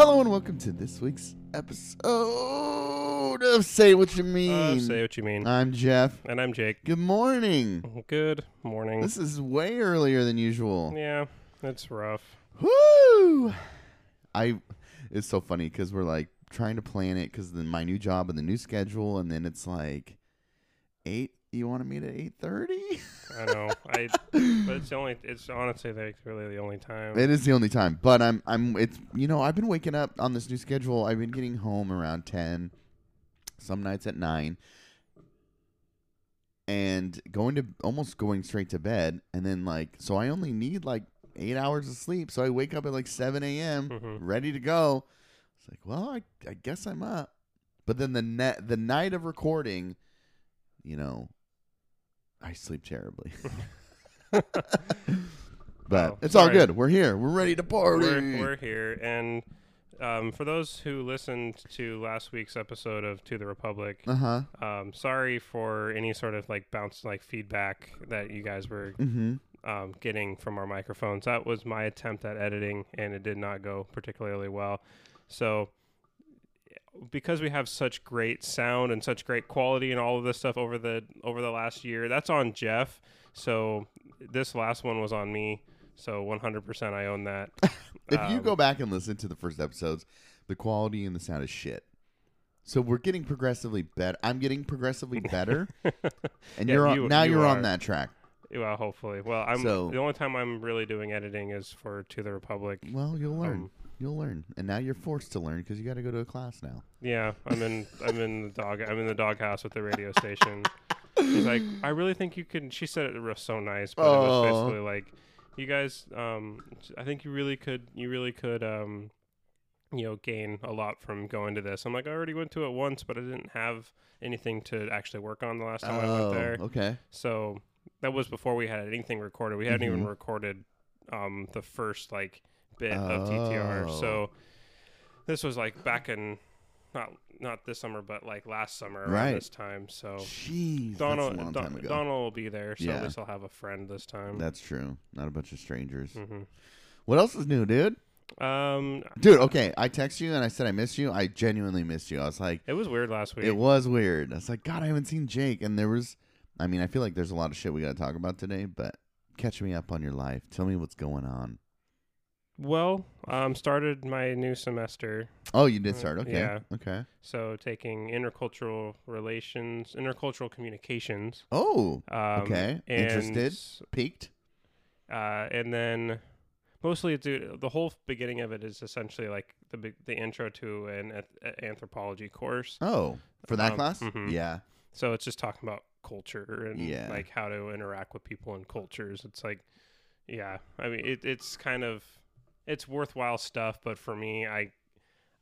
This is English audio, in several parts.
Hello and welcome to this week's episode of Say What You Mean. Say What You Mean. I'm Jeff. And I'm Jake. Good morning. Good morning. This is way earlier than usual. Yeah, it's rough. Woo! It's so funny because we're like trying to plan it because of my new job and the new schedule, and then it's like 8. You want to meet at 8:30? I know. But it's honestly like really the only time. It is the only time. But I've been waking up on this new schedule. I've been getting home around 10, some nights at 9, and almost going straight to bed, and then so I only need 8 hours of sleep. So I wake up at 7 a.m. Mm-hmm. Ready to go. It's like, well, I guess I'm up. But then the night of recording, I sleep terribly. But it's all good. We're here. We're ready to party. We're here. And for those who listened to last week's episode of To the Republic, sorry for any sort of bounce feedback that you guys were getting from our microphones. That was my attempt at editing, and it did not go particularly well. So because we have such great sound and such great quality and all of this stuff over the last year, that's on Jeff. So this last one was on me. So 100% I own that. If you go back and listen to the first episodes, the quality and the sound is shit. So we're getting progressively better. I'm getting progressively better. And you're on that track. Well, hopefully. Well, the only time I'm really doing editing is for To the Republic. Well, you'll learn. You'll learn, and now you're forced to learn because you got to go to a class now. Yeah, I'm in the doghouse with the radio station. She's like, I really think you can. She said it was so nice, but it was basically like, you guys, I think you really could, gain a lot from going to this. I'm like, I already went to it once, but I didn't have anything to actually work on the last time I went there. Okay, so that was before we had anything recorded. We hadn't even recorded the first bit of TTR. So this was back in not this summer, but last summer around this time. So jeez, Donald will be there, so yeah. At least I'll have a friend this time. That's true. Not a bunch of strangers. Mm-hmm. What else is new, dude? Okay, I text you and I said I miss you. I genuinely missed you. I was like, it was weird last week. It was weird. I was like, God, I haven't seen Jake. And I feel like there's a lot of shit we got to talk about today, but catch me up on your life. Tell me what's going on. Well, started my new semester. Oh, you did start. Okay. Yeah. Okay. So taking intercultural communications. Oh, okay. Interested? Piqued? And then mostly the whole beginning of it is essentially the intro to an anthropology course. Oh, for that class? Mm-hmm. Yeah. So it's just talking about culture and how to interact with people and cultures. It's it's kind of... It's worthwhile stuff, but for me, I'm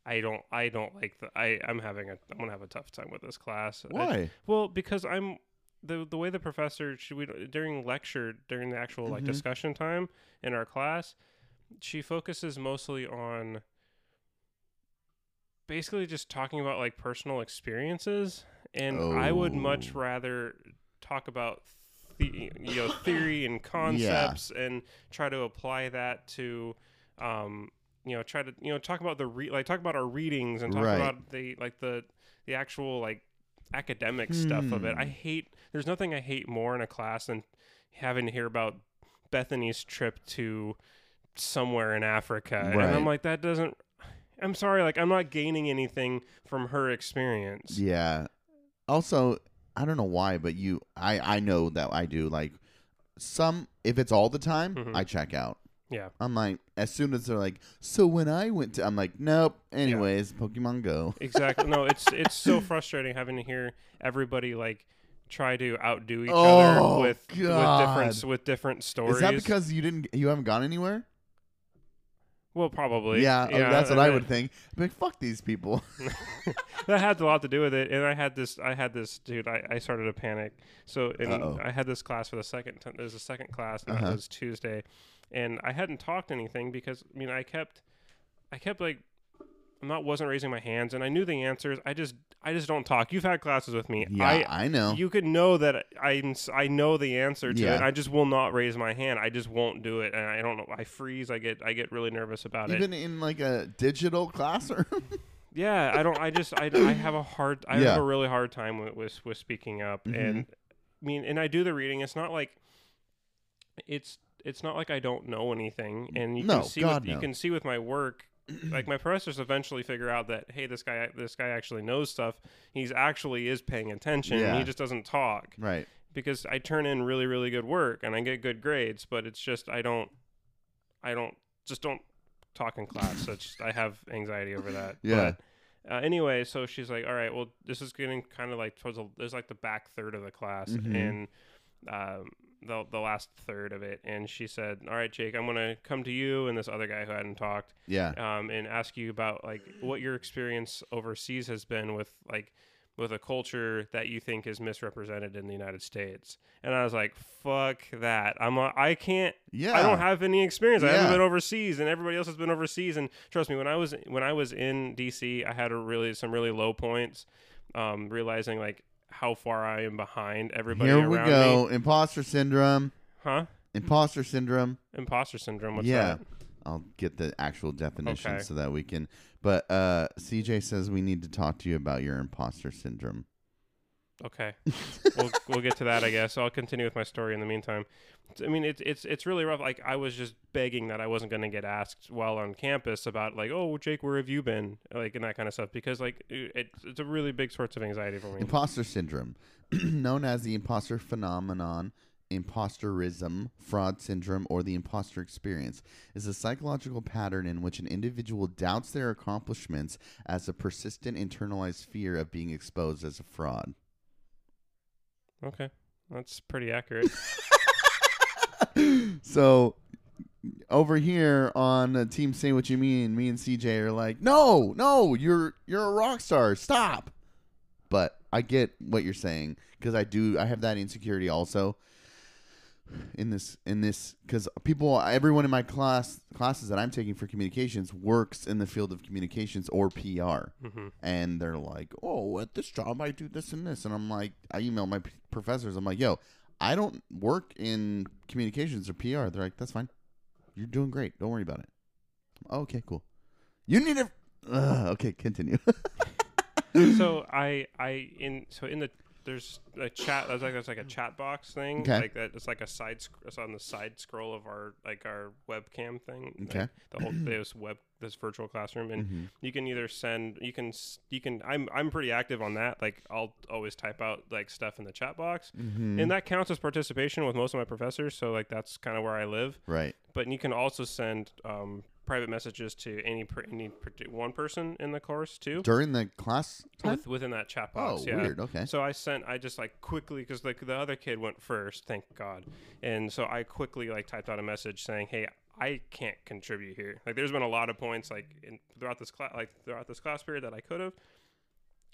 gonna have a tough time with this class. Why? Because I'm the way the professor during the actual discussion time in our class, she focuses mostly on basically just talking about personal experiences, and I would much rather talk about theory and concepts and try to apply that to. Try to talk about talk about our readings and talk about the actual academic stuff of it. There's nothing I hate more in a class than having to hear about Bethany's trip to somewhere in Africa, and I'm like, that doesn't. I'm sorry, I'm not gaining anything from her experience. Yeah. Also, I don't know why, but I know that I do some. If it's all the time, I check out. Yeah. I'm like, as soon as they're so when I went to, I'm like, nope. Anyways, yeah. Pokemon Go. Exactly. No, it's so frustrating having to hear everybody try to outdo each other with different stories. Is that because you haven't gone anywhere? Well, probably. Yeah, yeah, that's what I would think. I'm like, fuck these people. That had a lot to do with it. And I had this dude. I started to panic. So I had this class for the second time. There's a second class, and that was Tuesday. And I hadn't talked anything because I kept wasn't raising my hands, and I knew the answers. I just don't talk. You've had classes with me. Yeah, I know. You could know that I know the answer to it. I just will not raise my hand. I just won't do it, and I don't know. I freeze. I get really nervous about it. Even in like a digital classroom. Yeah, I don't. I just. I have a hard. I have a really hard time with speaking up, mm-hmm. and I mean, and I do the reading. It's not like it's not like I don't know anything, and you can see with my work. Like my professors eventually figure out that, hey, this guy actually knows stuff. He's actually is paying attention. Yeah. And he just doesn't talk. Right. Because I turn in really, really good work and I get good grades, but it's just, I don't talk in class. So it's just, I have anxiety over that. Yeah. But, anyway, so she's like, all right, well, this is getting kind of like towards there's like the back third of the class, mm-hmm. and, the last third of it, and she said, all right, Jake, I'm gonna come to you and this other guy who hadn't talked, and ask you about like what your experience overseas has been with a culture that you think is misrepresented in the United States. And I was like, fuck that. I don't have any experience. I haven't been overseas, and everybody else has been overseas, and trust me, when I was in DC, I had some really low points, realizing like how far I am behind everybody around me. Here we go. Imposter syndrome. Huh? Imposter syndrome. Imposter syndrome. What's that? Yeah. I'll get the actual definition so that we can. But CJ says we need to talk to you about your imposter syndrome. Okay. We'll get to that, I guess. So I'll continue with my story in the meantime. I mean, it's really rough. Like, I was just begging that I wasn't going to get asked while on campus about, like, oh, Jake, where have you been? Like, and that kind of stuff. Because, like, it's a really big source of anxiety for me. Imposter syndrome, known as the imposter phenomenon, imposterism, fraud syndrome, or the imposter experience, is a psychological pattern in which an individual doubts their accomplishments as a persistent internalized fear of being exposed as a fraud. Okay. That's pretty accurate. So over here on Team Say What You Mean, me and CJ are like, no, you're a rock star. Stop. But I get what you're saying, because I have that insecurity also in this, because everyone in my classes that I'm taking for communications works in the field of communications or PR, mm-hmm. and they're like, oh, at this job I do this and this, and I'm like, I email my professors, I'm like, yo, I don't work in communications or PR. They're like, that's fine, you're doing great, don't worry about it. Okay, cool. You need to okay, continue. There's a chat. That's like a chat box thing. Okay. Like that. It's like a side. It's on the side scroll of our webcam thing. Okay. Like the whole this virtual classroom, and mm-hmm. you can either send. You can. I'm pretty active on that. Like I'll always type out like stuff in the chat box, mm-hmm. and that counts as participation with most of my professors. So like that's kind of where I live. Right. But you can also send private messages to any one person in the course too during the class within that chat box. Oh, yeah. Weird. Okay. So I just like quickly, because like the other kid went first, thank God, and so I quickly like typed out a message saying, hey, I can't contribute here. Like there's been a lot of points like throughout this class period that I could have,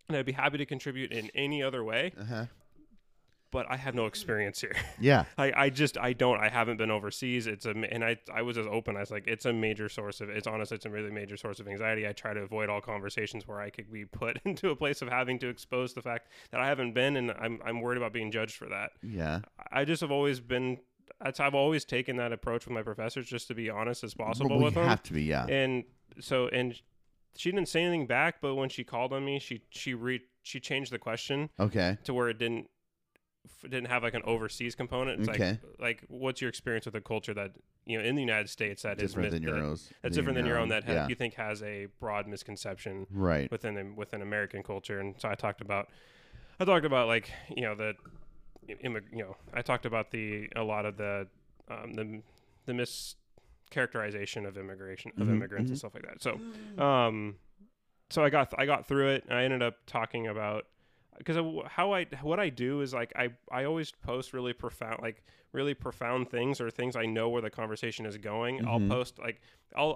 and I'd be happy to contribute in any other way. Uh huh. But I have no experience here. Yeah. I haven't been overseas. I was as open. I was like, it's honestly a really major source of anxiety. I try to avoid all conversations where I could be put into a place of having to expose the fact that I haven't been, and I'm worried about being judged for that. Yeah. I just have always been, I've always taken that approach with my professors, just to be honest as possible with them. You have to be, yeah. And so, she didn't say anything back, but when she called on me, she changed the question. Okay. To where it didn't have like an overseas component. It's okay. Like what's your experience with a culture that, you know, in the United States that different is different than your own that you think has a broad misconception within American culture. And so I talked about like, you know, the mischaracterization of immigration, of mm-hmm. immigrants, mm-hmm. and stuff like that. So, so I got through it, and I ended up talking about, because what I do is like I always post really profound things, or things I know where the conversation is going. Mm-hmm. I'll post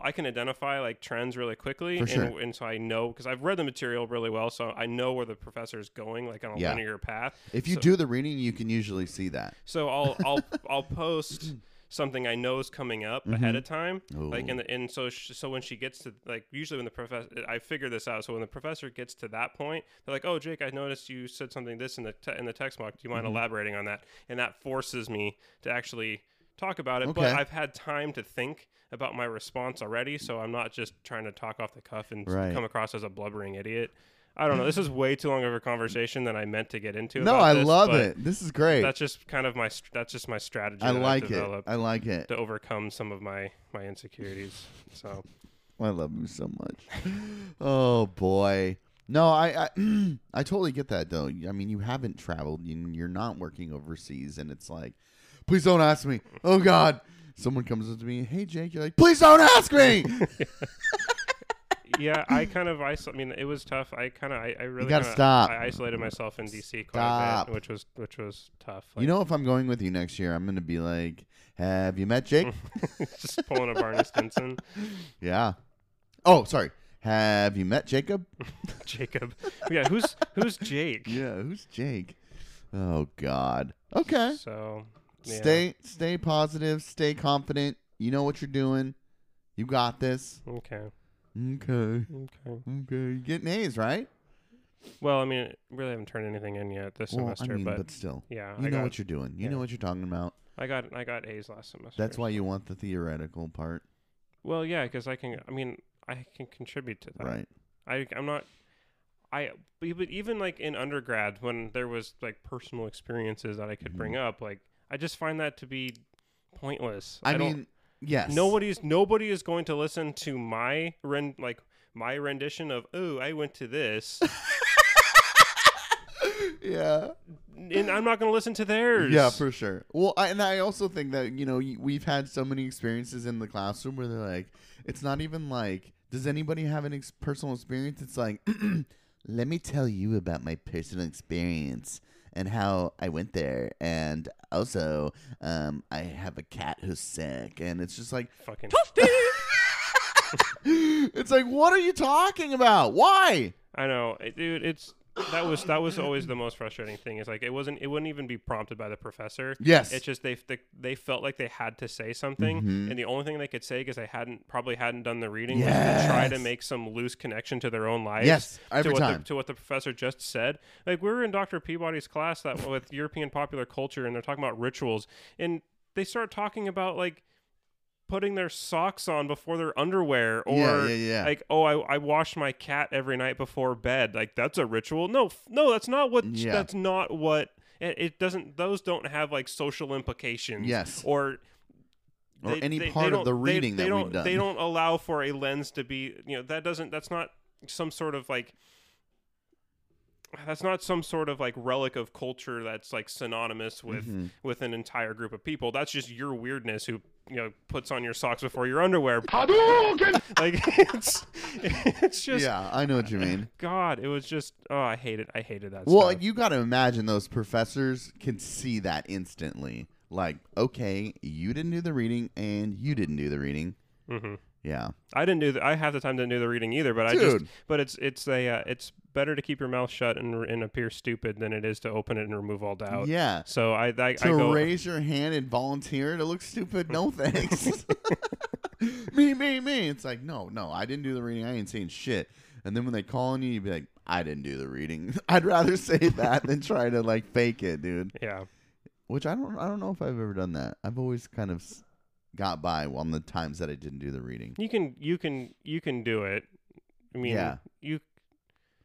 I can identify like trends really quickly, and so I know, because I've read the material really well, so I know where the professor is going, like on a linear path. If you do the reading, you can usually see that. So I'll post something I know is coming up ahead of time. Ooh. Like, and so when she gets to, like, usually when the professor, I figure this out. So when the professor gets to that point, they're like, "Oh, Jake, I noticed you said something this in the text mock. Do you mind elaborating on that?" And that forces me to actually talk about it. Okay. But I've had time to think about my response already, so I'm not just trying to talk off the cuff and come across as a blubbering idiot. I don't know. This is way too long of a conversation than I meant to get into. No, I love it. This is great. That's just kind of my strategy. I like it. I like it. To overcome some of my insecurities. So I love you so much. Oh boy. No, I I totally get that though. I mean, you haven't traveled. You're not working overseas, and it's like, please don't ask me. Oh God. Someone comes up to me, "Hey Jake," you're like, "Please don't ask me." Yeah, I mean, it was tough. I isolated myself in DC quite a bit, which was tough. Like, you know, if I'm going with you next year, I'm going to be like, "Have you met Jake?" Just pulling up Ernest Benson. Yeah. Oh, sorry. Have you met Jacob? Jacob. Yeah. Who's Jake? Yeah. Who's Jake? Oh God. Okay. So yeah. Stay positive. Stay confident. You know what you're doing. You got this. Okay. You're getting A's, right? Well, I mean, really haven't turned anything in yet this semester, I mean, but still, yeah, you know what you're doing. You know what you're talking about. I got A's last semester. That's why you want the theoretical part. Well, yeah, because I can contribute to that. Right. But even like in undergrad, when there was like personal experiences that I could bring up, like I just find that to be pointless. I mean. Yes. Nobody is going to listen to my rendition of, "Oh, I went to this." Yeah. And I'm not going to listen to theirs. Yeah, for sure. Well, I also think that, you know, we've had so many experiences in the classroom where they're like, it's not even like, does anybody have an personal experience? It's like, let me tell you about my personal experience. And how I went there, and also I have a cat who's sick, and it's just like fucking. It's like, what are you talking about? Why? I know, dude. That was always the most frustrating thing. Is like it wouldn't even be prompted by the professor. Yes, it's just they felt like they had to say something, and the only thing they could say because they hadn't done the reading was to try to make some loose connection to their own lives. Yes, to what the professor just said. Like we were in Dr. Peabody's class that with European popular culture, and they're talking about rituals, and they start talking about like putting their socks on before their underwear, or like, "Oh, I wash my cat every night before bed." Like that's a ritual. No, that's not what. Yeah. That's not what. It doesn't. Those don't have like social implications. Yes. Or any part of the reading that we've done. They don't allow for a lens to be. You know, that's not some sort of like. That's not some sort of like relic of culture that's like synonymous with an entire group of people. That's just your weirdness who, you know, puts on your socks before your underwear. Like it's just, yeah, I know what you mean. God, it was just, oh, I hated that. Well, stuff. You got to imagine those professors can see that instantly. Like, okay, you didn't do the reading and you didn't do the reading. Mm-hmm. Yeah, I didn't do. I half the time didn't do the reading either. But dude. But it's better to keep your mouth shut and appear stupid than it is to open it and remove all doubt. Yeah. So I raise your hand and volunteer to look stupid. No thanks. Me. It's like no. I didn't do the reading. I ain't saying shit. And then when they call on you, you'd be like, I didn't do the reading. I'd rather say that than try to like fake it, dude. Yeah. Which I don't know if I've ever done that. I've always kind of. Got by on the times that I didn't do the reading. You can do it. I mean,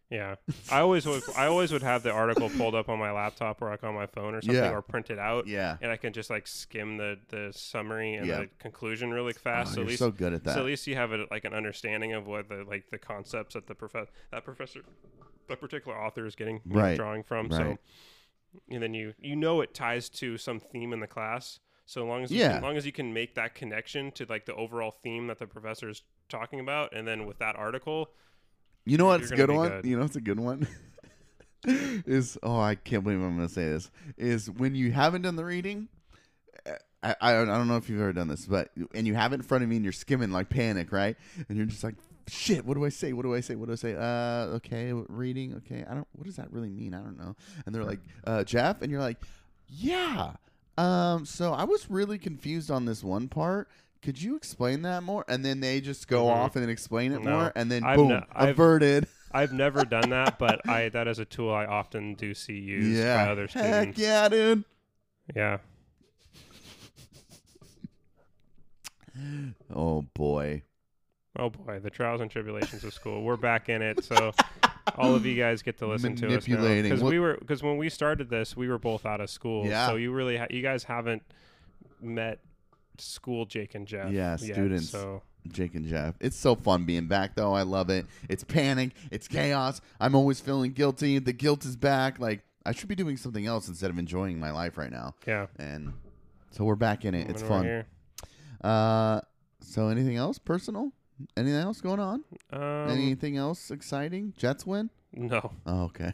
yeah. I always would have the article pulled up on my laptop or like on my phone or something, or print it out. Yeah. And I can just like skim the summary and the conclusion really fast. Oh, so you're at least so good at that. So at least you have an understanding of what the concepts that that particular author is getting drawing from. Right. So and then you know it ties to some theme in the class. So as long as you can make that connection to like the overall theme that the professor is talking about, and then with that article, you know what's a good one. Good. You know what's a good one is. Oh, I can't believe I'm going to say this. Is when you haven't done the reading. I don't know if you've ever done this, but you have it in front of me, and you're skimming like panic, right? And you're just like, shit. What do I say? What do I say? What do I say? Okay, reading. Okay, I don't. What does that really mean? I don't know. And they're like, Jeff, and you're like, yeah. So I was really confused on this one part. Could you explain that more? And then they just go off and then explain it more, and then boom, averted. I've never done that, but that is a tool I often do see used by other students. Heck yeah, dude. Yeah. Oh, boy. Oh, boy. The trials and tribulations of school. We're back in it, so all of you guys get to listen to us now. Because when we started this, we were both out of school. Yeah. So you really you guys haven't met school Jake and Jeff. Yeah, students. So. Jake and Jeff. It's so fun being back, though. I love it. It's panic. It's chaos. I'm always feeling guilty. The guilt is back. Like, I should be doing something else instead of enjoying my life right now. Yeah. And so we're back in it. It's fun. Here. So anything else personal? Anything else going on? Anything else exciting? Jets win? No. Oh, okay.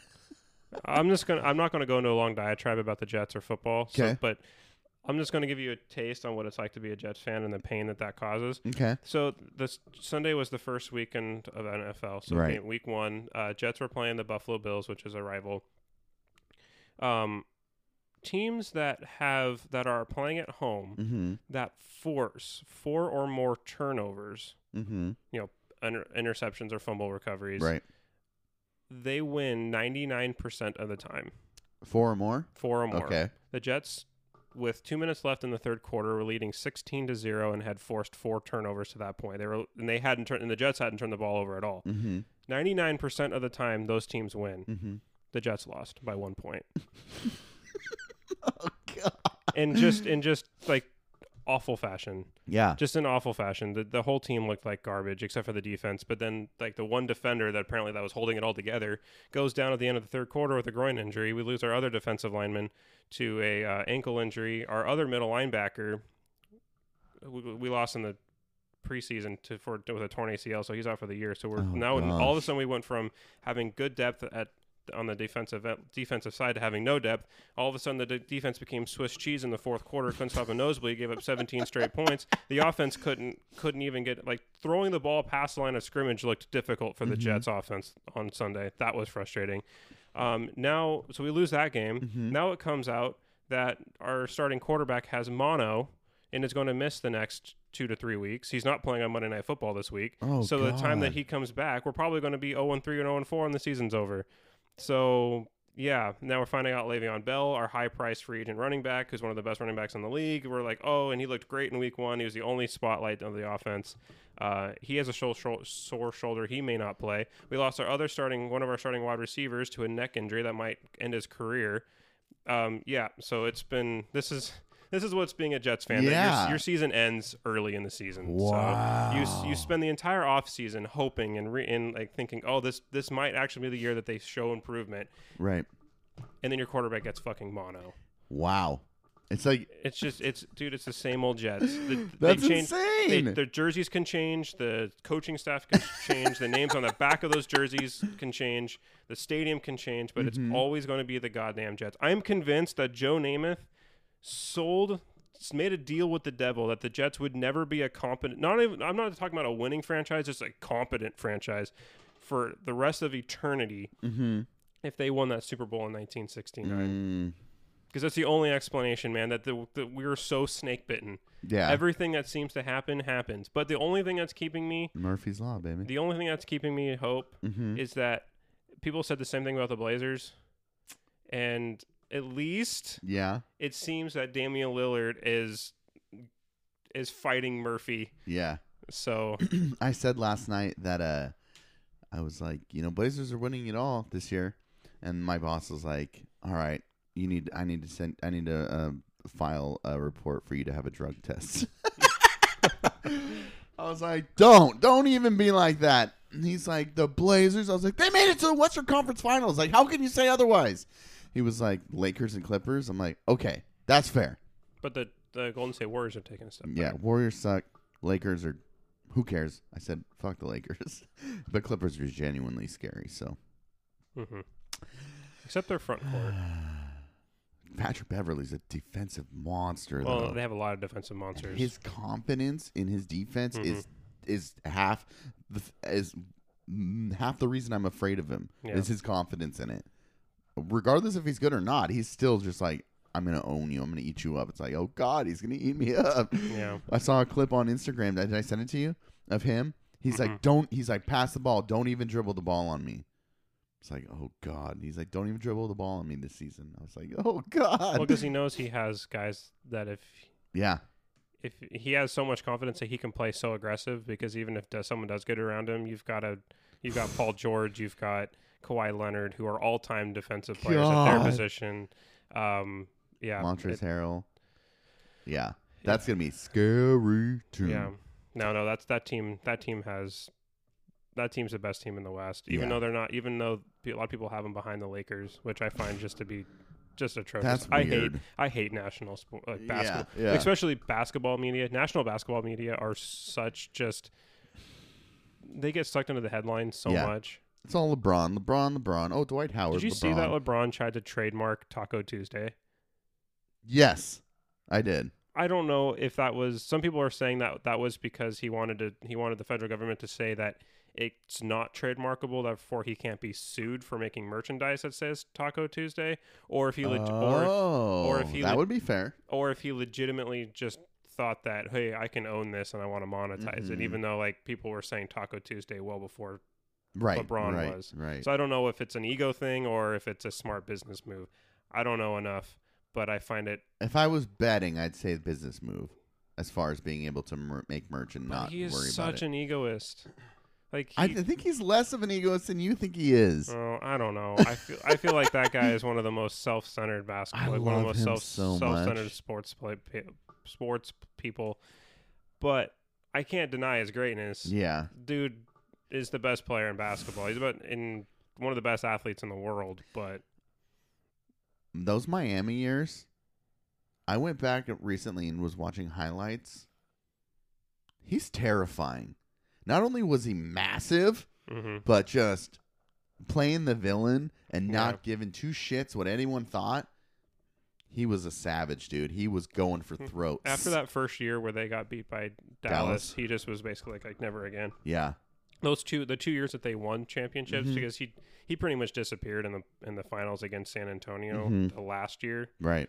I'm not gonna go into a long diatribe about the Jets or football. So, but I'm just gonna give you a taste on what it's like to be a Jets fan and the pain that causes. Okay. So this Sunday was the first weekend of NFL. So week one, Jets were playing the Buffalo Bills, which is a rival. Teams that are playing at home that force four or more turnovers, interceptions or fumble recoveries, they win 99% of the time. Four or more? Four or more. Okay. The Jets, with 2 minutes left in the third quarter, were leading 16-0 and had forced four turnovers to that point. The Jets hadn't turned the ball over at all. 99% of the time, those teams win. The Jets lost by 1 point. Oh, God. And just like awful fashion. Yeah. Just in awful fashion. The whole team looked like garbage except for the defense. But then like the one defender that was holding it all together goes down at the end of the third quarter with a groin injury. We lose our other defensive lineman to a ankle injury. Our other middle linebacker, we lost in the preseason with a torn ACL. So he's out for the year. So all of a sudden we went from having good depth on the defensive side to having no depth. All of a sudden the defense became Swiss cheese in the fourth quarter, couldn't stop a nosebleed, gave up 17 straight points. The offense couldn't even get throwing the ball past the line of scrimmage looked difficult for the Jets offense on Sunday. That was frustrating. Now so we lose that game. Now it comes out that our starting quarterback has mono and is going to miss the next 2 to 3 weeks. He's not playing on Monday Night Football this week. The time that he comes back, we're probably going to be 0-3 and 0-4 and the season's over. So, yeah, now we're finding out Le'Veon Bell, our high-priced free agent running back, who's one of the best running backs in the league. We're like, and he looked great in week one. He was the only spotlight of the offense. He has a sore shoulder. He may not play. We lost our other one of our starting wide receivers to a neck injury that might end his career. So it's been – this is what's being a Jets fan. Yeah. Your season ends early in the season. Wow. So you spend the entire offseason hoping and thinking, this might actually be the year that they show improvement. Right. And then your quarterback gets fucking mono. Wow. It's like it's the same old Jets. That's insane. Their jerseys can change. The coaching staff can change. The names on the back of those jerseys can change. The stadium can change, but it's always going to be the goddamn Jets. I'm convinced that Joe Namath made a deal with the devil that the Jets would never be a competent, I'm not talking about a winning franchise, just a competent franchise for the rest of eternity if they won that Super Bowl in 1969. Because that's the only explanation, man, that we were so snake-bitten. Yeah. Everything that seems to happen happens. But the only thing that's keeping me... Murphy's Law, baby. The only thing that's keeping me hope is that people said the same thing about the Blazers, and... At least, it seems that Damian Lillard is fighting Murphy. Yeah. So I said last night that I was like, Blazers are winning it all this year, and my boss was like, all right, I need to file a report for you to have a drug test. I was like, don't even be like that. And he's like, the Blazers. I was like, they made it to the Western Conference Finals. Like, how can you say otherwise? He was like, Lakers and Clippers. I'm like, okay, that's fair. But the Golden State Warriors are taking a step back. Yeah, Warriors suck. Lakers are, who cares? I said, fuck the Lakers. But Clippers are genuinely scary, so. Except their front court. Patrick Beverly's a defensive monster, though. They have a lot of defensive monsters. And his confidence in his defense is half the reason I'm afraid of him, is his confidence in it. Regardless if he's good or not, he's still just like, I'm going to own you. I'm going to eat you up. It's like, oh, God, he's going to eat me up. Yeah. I saw a clip on Instagram. Did I send it to you? Of him. He's like, don't. He's like, pass the ball. Don't even dribble the ball on me. It's like, oh, God. He's like, don't even dribble the ball on me this season. I was like, oh, God. Well, because he knows he has guys that if. Yeah. If he has so much confidence that he can play so aggressive, because even if someone does get around him, you've got Paul George, you've got Kawhi Leonard, who are all-time defensive players at their position. Yeah, Montrezl Harrell. Yeah, that's gonna be scary too. Yeah, no, that's that team's the best team in the West. Even though they're not, even though a lot of people have them behind the Lakers, which I find just to be. Just atrocious. That's weird. I hate national sport, like basketball, especially basketball media. National basketball media are such just. They get sucked into the headlines so much. It's all LeBron. Oh, Dwight Howard. Did you see that LeBron tried to trademark Taco Tuesday? Yes, I did. I don't know if that was. Some people are saying that that was because he wanted the federal government to say that it's not trademarkable, therefore he can't be sued for making merchandise that says Taco Tuesday, or if he would be fair, or if he legitimately just thought that, hey, I can own this and I want to monetize it, even though like people were saying Taco Tuesday well before LeBron was. Right. So I don't know if it's an ego thing or if it's a smart business move. I don't know enough, but I find it. If I was betting, I'd say business move as far as being able to make merch and not worry about it. He is such an egoist. Like I think he's less of an egoist than you think he is. Oh, I don't know. I feel like that guy is one of the most self-centered self-centered sports people. But I can't deny his greatness. Yeah, dude is the best player in basketball. He's one of the best athletes in the world. But those Miami years, I went back recently and was watching highlights. He's terrifying. Not only was he massive, but just playing the villain and not giving two shits what anyone thought. He was a savage, dude. He was going for throats. After that first year where they got beat by Dallas. He just was basically like never again. Yeah. The two years that they won championships, because he pretty much disappeared in the finals against San Antonio the last year. Right.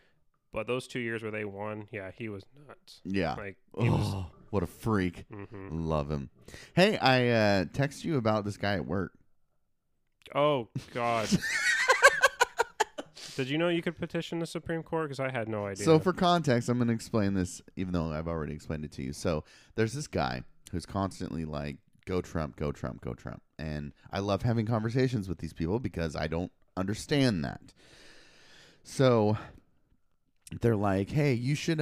But those 2 years where they won, he was nuts. Yeah. Like, he was... What a freak. Love him. Hey, I text you about this guy at work. Oh, God. Did you know you could petition the Supreme Court? Because I had no idea. So for context, I'm going to explain this, even though I've already explained it to you. So there's this guy who's constantly like, go Trump, go Trump, go Trump. And I love having conversations with these people because I don't understand that. So... They're like, hey, you should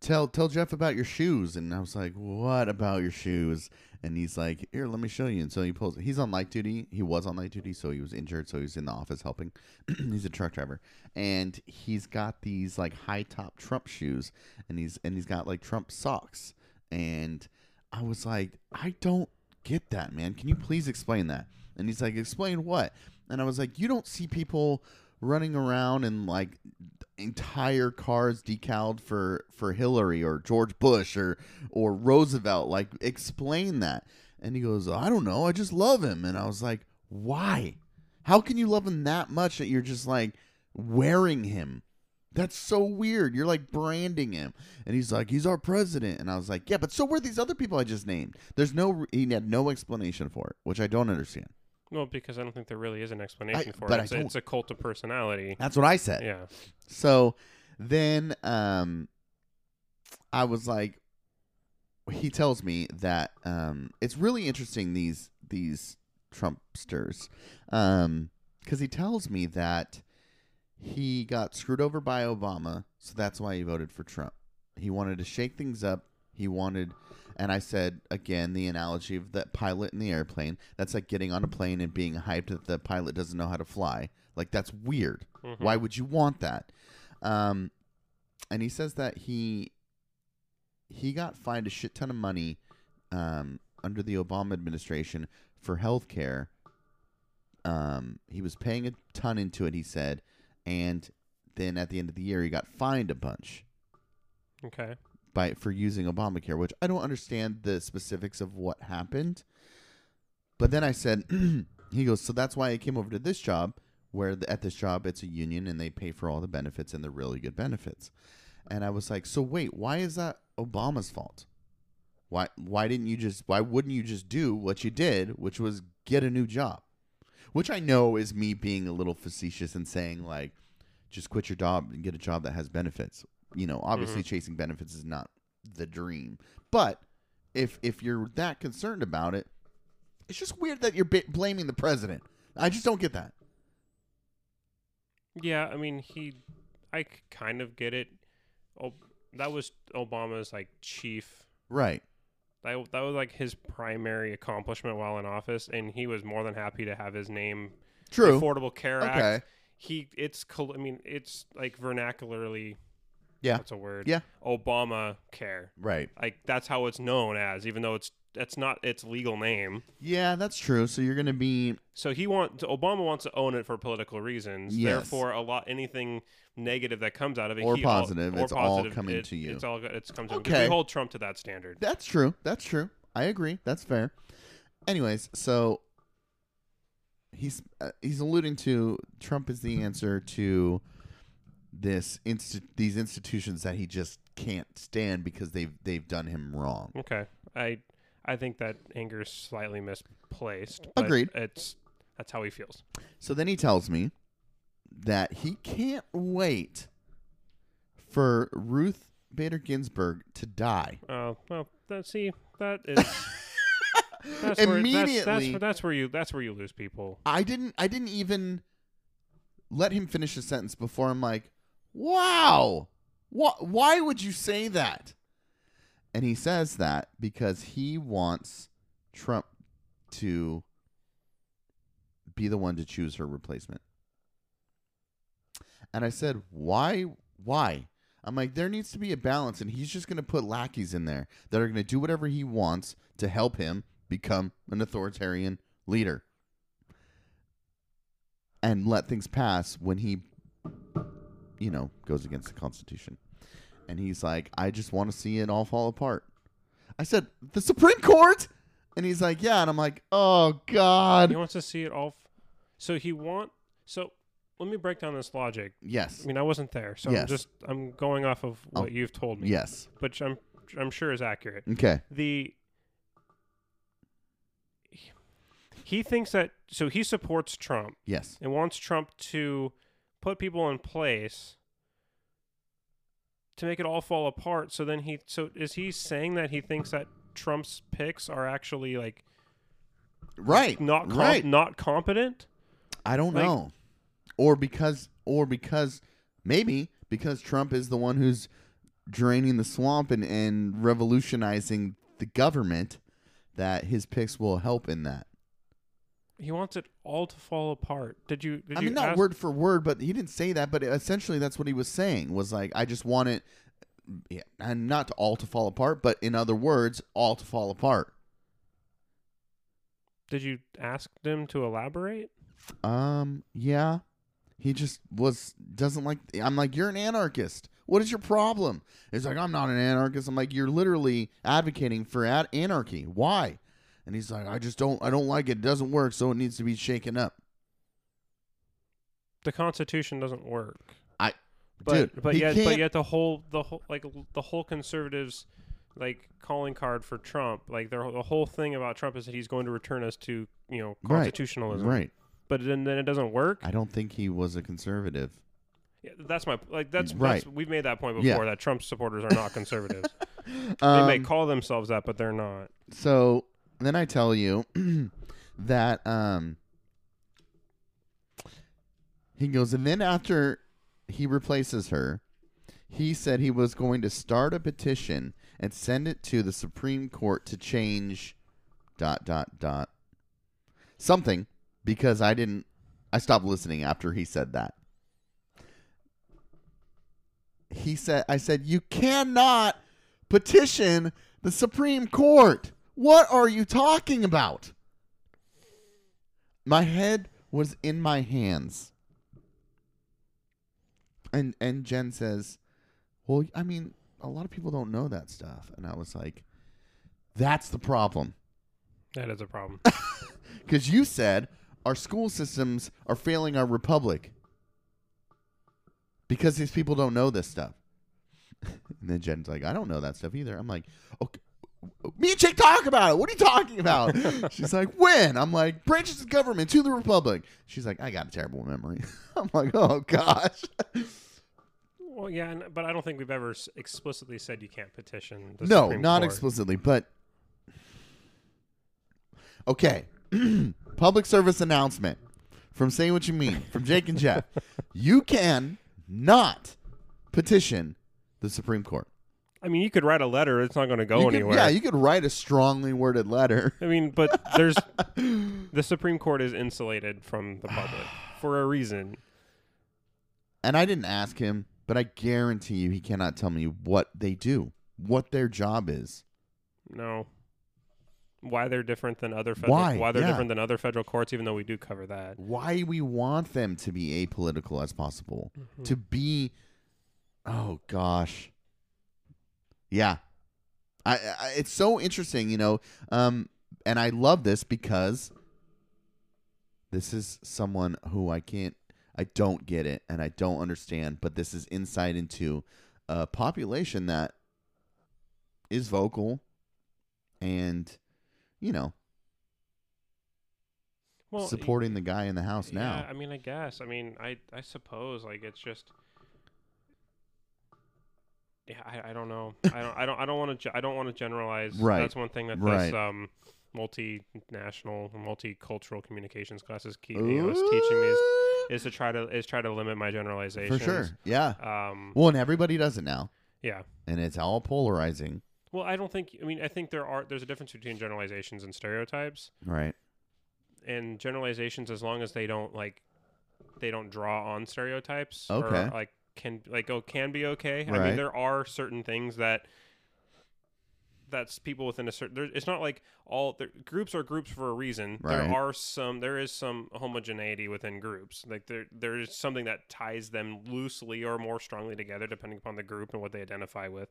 tell Jeff about your shoes. And I was like, what about your shoes? And he's like, here, let me show you. And so he pulls. He's on light duty. He was on light duty, so he was injured. So he was in the office helping. He's a truck driver, and he's got these like high top Trump shoes, and he's got like Trump socks. And I was like, I don't get that, man. Can you please explain that? And he's like, explain what? And I was like, you don't see people running around and like. Entire cars decaled for Hillary or George Bush or Roosevelt. Like, explain that. And he goes, I don't know. I just love him. And I was like, why? How can you love him that much that you're just like wearing him? That's so weird. You're like branding him. And he's like, he's our president. And I was like, yeah, but so were these other people I just named. He had no explanation for it, which I don't understand. Well, because I don't think there really is an explanation for it. It's a cult of personality. That's what I said. Yeah. So then I was like, he tells me that it's really interesting, these Trumpsters, because he tells me that he got screwed over by Obama, so that's why he voted for Trump. He wanted to shake things up. And I said, again, the analogy of that pilot in the airplane. That's like getting on a plane and being hyped that the pilot doesn't know how to fly. Like, that's weird. Why would you want that? And he says that he got fined a shit ton of money under the Obama administration for health care. He was paying a ton into it, he said. And then at the end of the year, he got fined a bunch. Okay. For using Obamacare, which I don't understand the specifics of what happened. But then I said, he goes, so that's why I came over to this job, where at this job it's a union and they pay for all the benefits and they're really good benefits. And I was like, so wait, why is that Obama's fault? Why wouldn't you just do what you did, which was get a new job? Which I know is me being a little facetious and saying, like, just quit your job and get a job that has benefits. You know, obviously chasing benefits is not the dream. But if you're that concerned about it, it's just weird that you're blaming the president. I just don't get that. Yeah, I mean, I kind of get it. Oh, that was Obama's, like, chief. Right. That was, like, his primary accomplishment while in office, and he was more than happy to have his name. True. Affordable Care Act. Okay. It's like vernacularly. Yeah. That's a word. Yeah. Obama Care. Right. Like, that's how it's known as, even though that's not its legal name. Yeah, that's true. So you're going to be... So Obama wants to own it for political reasons. Yes. Therefore, anything negative that comes out of it... Or positive, it's all coming to you. It's coming to you. Because we hold Trump to that standard. That's true. I agree. That's fair. Anyways, so he's alluding to Trump is the answer to these institutions that he just can't stand because they've done him wrong. Okay. I think that anger is slightly misplaced. But agreed. That's how he feels. So then he tells me that he can't wait for Ruth Bader Ginsburg to die. Oh, well, that's immediately. That's where you lose people. I didn't even let him finish the sentence before I'm like, wow, why would you say that? And he says that because he wants Trump to be the one to choose her replacement. And I said, why? I'm like, there needs to be a balance, and he's just going to put lackeys in there that are going to do whatever he wants to help him become an authoritarian leader and let things pass when he, you know, goes against the Constitution. And he's like, I just want to see it all fall apart. I said, the Supreme Court? And he's like, yeah. And I'm like, oh, God. He wants to see it all. So let me break down this logic. Yes. I mean, I wasn't there. So yes. I'm going off of what you've told me. Yes. Which I'm sure is accurate. Okay. He thinks that, so he supports Trump. Yes. And wants Trump to put people in place to make it all fall apart. So then is he saying that he thinks that Trump's picks are actually like not competent? I don't know. Or because Trump is the one who's draining the swamp and revolutionizing the government, that his picks will help in that. He wants it all to fall apart. Did you not word for word, but he didn't say that. But essentially, that's what he was saying, was like, I just want it, and not all to fall apart, but in other words, all to fall apart. Did you ask them to elaborate? Yeah. He just doesn't like, I'm like, you're an anarchist. What is your problem? He's like, I'm not an anarchist. I'm like, you're literally advocating for anarchy. Why? And he's like, I don't like it. It doesn't work, so it needs to be shaken up. The Constitution doesn't work. But yet the whole conservatives, like, calling card for Trump, like, the whole thing about Trump is that he's going to return us to, you know, constitutionalism. Right. But then it doesn't work. I don't think he was a conservative. Yeah, that's my, like, that's right. We've made that point before, that Trump supporters are not conservatives. They may call themselves that, but they're not. So. Then I tell you that he goes, and then after he replaces her, he said he was going to start a petition and send it to the Supreme Court to change ... something, because I stopped listening after he said that. I said, you cannot petition the Supreme Court. What are you talking about? My head was in my hands. And Jen says, well, I mean, a lot of people don't know that stuff. And I was like, that's the problem. That is a problem. Because you said, our school systems are failing our republic because these people don't know this stuff. And then Jen's like, I don't know that stuff either. I'm like, okay, me and Jake talk about it. What are you talking about? She's like, when? I'm like, branches of government to the republic. She's like, I got a terrible memory. I'm like, oh, gosh. Well, yeah, but I don't think we've ever explicitly said you can't petition the Supreme Court. No, not explicitly, but... Okay. Public service announcement from Say What You Mean, from Jake and Jeff. You can not petition the Supreme Court. I mean, you could write a letter. It's not going to go anywhere. Yeah, you could write a strongly worded letter. I mean, but there's the Supreme Court is insulated from the public for a reason. And I didn't ask him, but I guarantee you he cannot tell me what they do, what their job is. No. Why they're different than other federal different than other federal courts, even though we do cover that. Why we want them to be apolitical as possible. Mm-hmm. To be oh gosh. Yeah. I it's so interesting, you know. And I love this because this is someone who I don't get it and I don't understand, but this is insight into a population that is vocal and, you know, supporting the guy in the house now. I mean, I guess. I mean, I suppose like it's just. Yeah, I don't know. I don't want to generalize. Right. That's one thing that this multinational, multicultural communications classes is teaching me is to try to limit my generalizations. For sure. Yeah. Well, and everybody does it now. Yeah. And it's all polarizing. Well, I think there's a difference between generalizations and stereotypes. Right. And generalizations, as long as they don't draw on stereotypes. Okay. Or, can be okay. Right. I mean, there are certain things that's people within a certain... it's not like all... groups are groups for a reason. Right. There is some homogeneity within groups. Like there is something that ties them loosely or more strongly together, depending upon the group and what they identify with.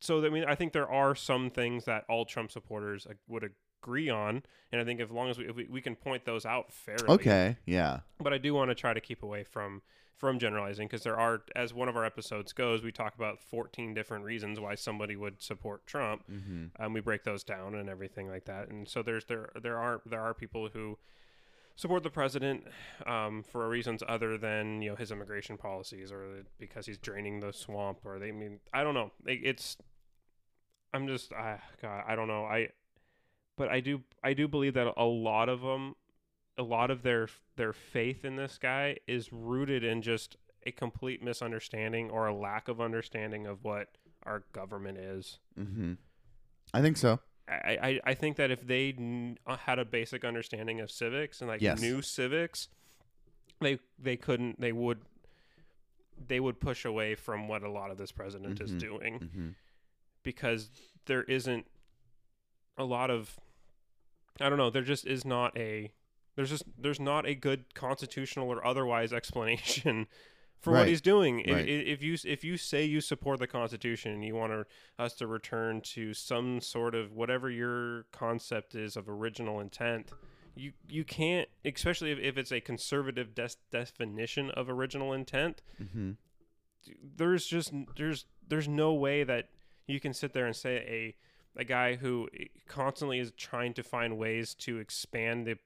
So, I mean, I think there are some things that all Trump supporters would agree on, and I think as long as we can point those out fairly. Okay, yeah. But I do want to try to keep away from generalizing, because there are, as one of our episodes goes, we talk about 14 different reasons why somebody would support Trump, and we break those down and everything like that. And so there are people who support the president for reasons other than, you know, his immigration policies or because he's draining the swamp or I don't know. I don't know. But I do believe that a lot of their faith in this guy is rooted in just a complete misunderstanding or a lack of understanding of what our government is. Mm-hmm. I think so. I think that if they had a basic understanding of civics and knew civics, they would push away from what a lot of this president is doing, because there isn't a lot of, I don't know, there's not a good constitutional or otherwise explanation for what he's doing. If you say you support the Constitution and you want us to return to some sort of whatever your concept is of original intent, you can't, especially if it's a conservative definition of original intent. Mm-hmm. There's no way that you can sit there and say a guy who constantly is trying to find ways to expand the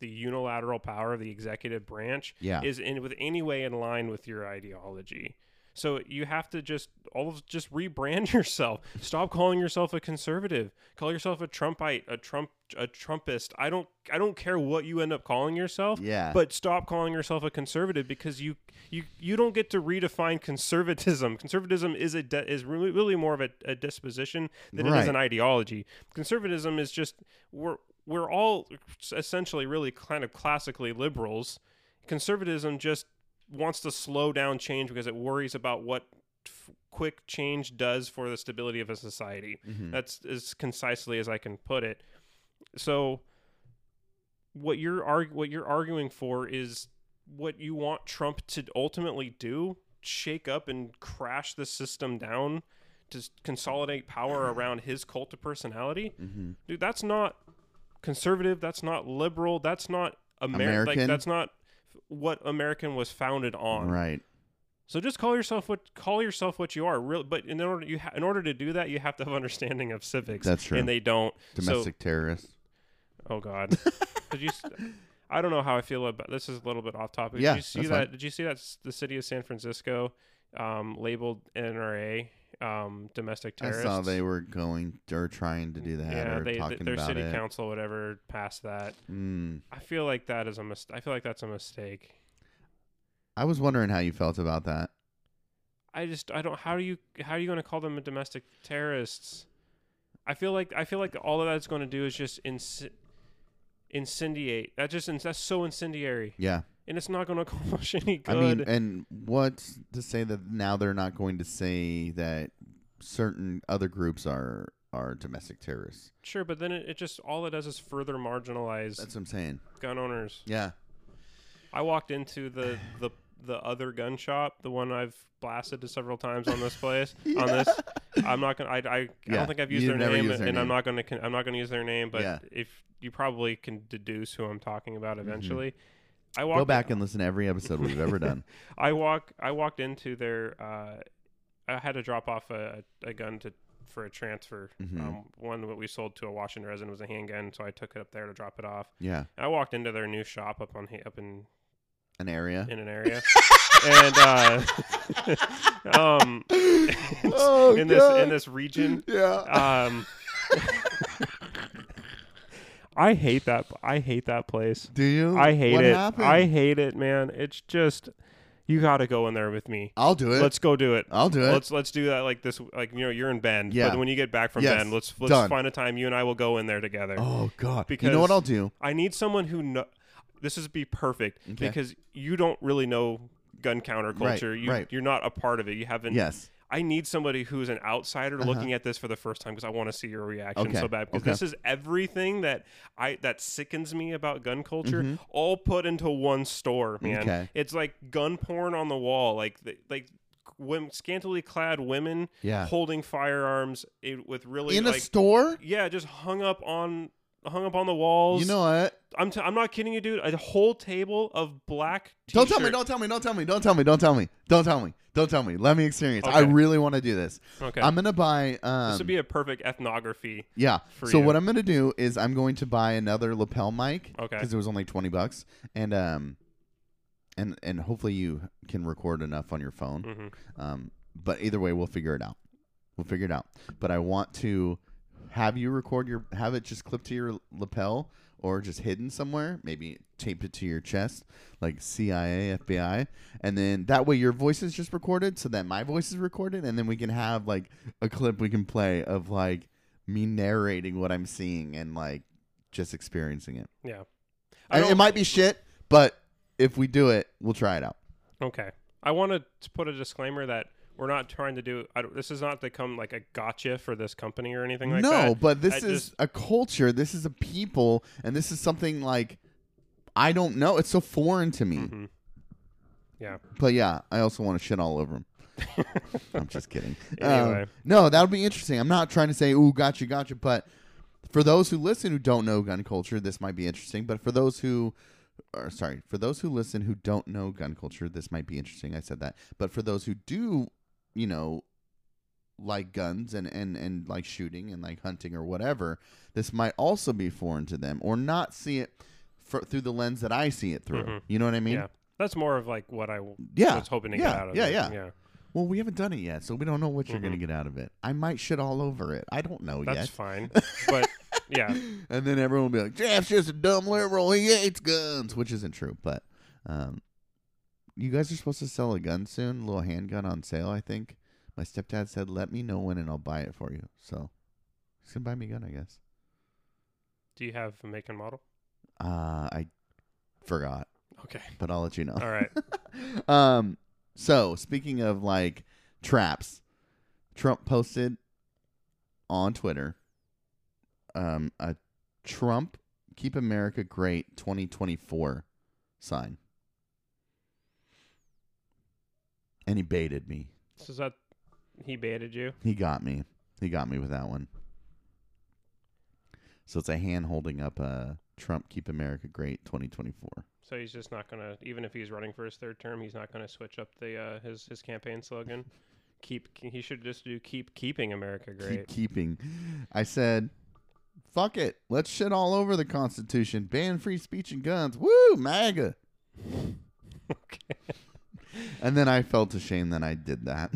unilateral power of the executive branch is in with any way in line with your ideology. So you have to just rebrand yourself. Stop calling yourself a conservative. Call yourself a Trumpite, a Trumpist. I don't care what you end up calling yourself. Yeah. But stop calling yourself a conservative, because you don't get to redefine conservatism. Conservatism is really more of a disposition than it is an ideology. Conservatism is just we're all essentially really kind of classically liberals. Conservatism just wants to slow down change because it worries about what quick change does for the stability of a society. Mm-hmm. That's as concisely as I can put it. So what you're arguing for is what you want Trump to ultimately do: shake up and crash the system down to consolidate power around his cult of personality. Mm-hmm. Dude, that's not conservative. That's not liberal. That's not American. Like, that's not what American was founded on. Right. So just call yourself what you are. Real, but in order to do that, you have to have understanding of civics. That's true. And they don't. Domestic terrorists. Oh God. I don't know how I feel about this. Is a little bit off topic. Yeah, Did you see that the city of San Francisco labeled NRA domestic terrorists? I saw they were trying to do that. Yeah, their city council, whatever, passed that. Mm. I feel like that is a mistake. I feel like that's a mistake. I was wondering how you felt about that. How are you going to call them domestic terrorists? I feel like all of that's going to do is just incendiate. That's so incendiary. Yeah. And it's not going to accomplish any good. I mean, and what's to say that now they're not going to say that certain other groups are domestic terrorists? Sure, but then it just all it does is further marginalize. That's what I'm saying. Gun owners. Yeah. I walked into the other gun shop, the one I've blasted to several times on this place. Yeah. I'm not gonna. I don't think I've used their name, I'm not gonna use their name. But if you probably can deduce who I'm talking about eventually. Mm-hmm. Go back and listen to every episode we've ever done. I walked into their. I had to drop off a gun for a transfer. Mm-hmm. One that we sold to a Washington resident was a handgun, so I took it up there to drop it off. Yeah. And I walked into their new shop up in an area. And in this region. Yeah. I hate that place. Do you? What happened? I hate it, man. It's just, you got to go in there with me. I'll do it. Let's go do it. I'll do it. Let's do that like this. Like, you know, you're in Bend. Yeah. But when you get back from Bend, let's find a time. You and I will go in there together. Oh God. Because you know what I'll do? I need someone who knows. This is be perfect because you don't really know gun counterculture. Right, You're not a part of it. You haven't. Yes. I need somebody who's an outsider looking at this for the first time because I want to see your reaction so bad. Because this is everything that sickens me about gun culture, mm-hmm. all put into one store, man. Okay. It's like gun porn on the wall, like women, scantily clad women holding firearms with really in a store. Yeah, just hung up on the walls. You know what? I'm not kidding you, dude. A whole table of black t-shirts. Don't tell me. Let me experience. Okay. I really want to do this. Okay. I'm going to buy... this would be a perfect ethnography. Yeah. So what I'm going to do is I'm going to buy another lapel mic. Okay. Because it was only $20. And hopefully you can record enough on your phone. Mm-hmm. But either way, we'll figure it out. But I want to... have it just clipped to your lapel or just hidden somewhere, maybe taped it to your chest like CIA, FBI, and then that way your voice is just recorded so that my voice is recorded, and then we can have like a clip we can play of like me narrating what I'm seeing and like just experiencing it. Yeah. It might be shit, but if we do it, we'll try it out. Okay. I want to put a disclaimer that we're not trying to do... this is not to come like a gotcha for this company or anything like that. No, but this is a culture. This is a people. And this is something like... I don't know. It's so foreign to me. Mm-hmm. Yeah. But yeah, I also want to shit all over them. I'm just kidding. Anyway. No, that would be interesting. I'm not trying to say, ooh, gotcha. But for those who listen who don't know gun culture, this might be interesting. But for those who... for those who listen who don't know gun culture, this might be interesting. I said that. But for those who do... you know, like guns and like shooting and like hunting or whatever, this might also be foreign to them or not see it through the lens that I see it through. Mm-hmm. You know what I mean? Yeah. That's more of like what I was hoping to get out of it. Yeah. Well, we haven't done it yet, so we don't know what you're going to get out of it. I might shit all over it. I don't know yet. That's fine. But yeah. And then everyone will be like, Jeff's just a dumb liberal. He hates guns, which isn't true. But, you guys are supposed to sell a gun soon, a little handgun on sale, I think. My stepdad said, let me know when and I'll buy it for you. So he's going to buy me a gun, I guess. Do you have a make and model? I forgot. Okay. But I'll let you know. All right. So speaking of like traps, Trump posted on Twitter a Trump Keep America Great 2024 sign. And he baited me. So is that he baited you? He got me with that one. So it's a hand holding up a Trump Keep America Great 2024. So he's just not going to, even if he's running for his third term, he's not going to switch up the his campaign slogan. He should just do keep keeping America great. Keep keeping. I said, fuck it. Let's shit all over the Constitution. Ban free speech and guns. Woo, MAGA. Okay. And then I felt ashamed that I did that.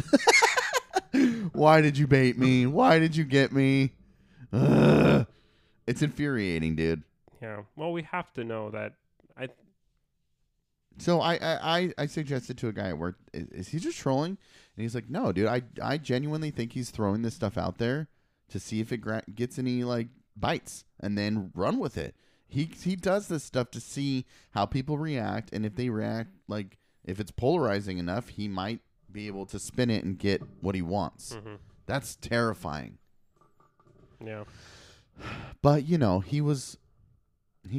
Why did you bait me? Why did you get me? Ugh. It's infuriating, dude. Yeah. Well, we have to know that. So I suggested to a guy at work, is he just trolling? And he's like, no, dude, I genuinely think he's throwing this stuff out there to see if it gets any like bites and then run with it. He does this stuff to see how people react. And if they react, like if it's polarizing enough, he might be able to spin it and get what he wants. Mm-hmm. That's terrifying. Yeah. But, you know, he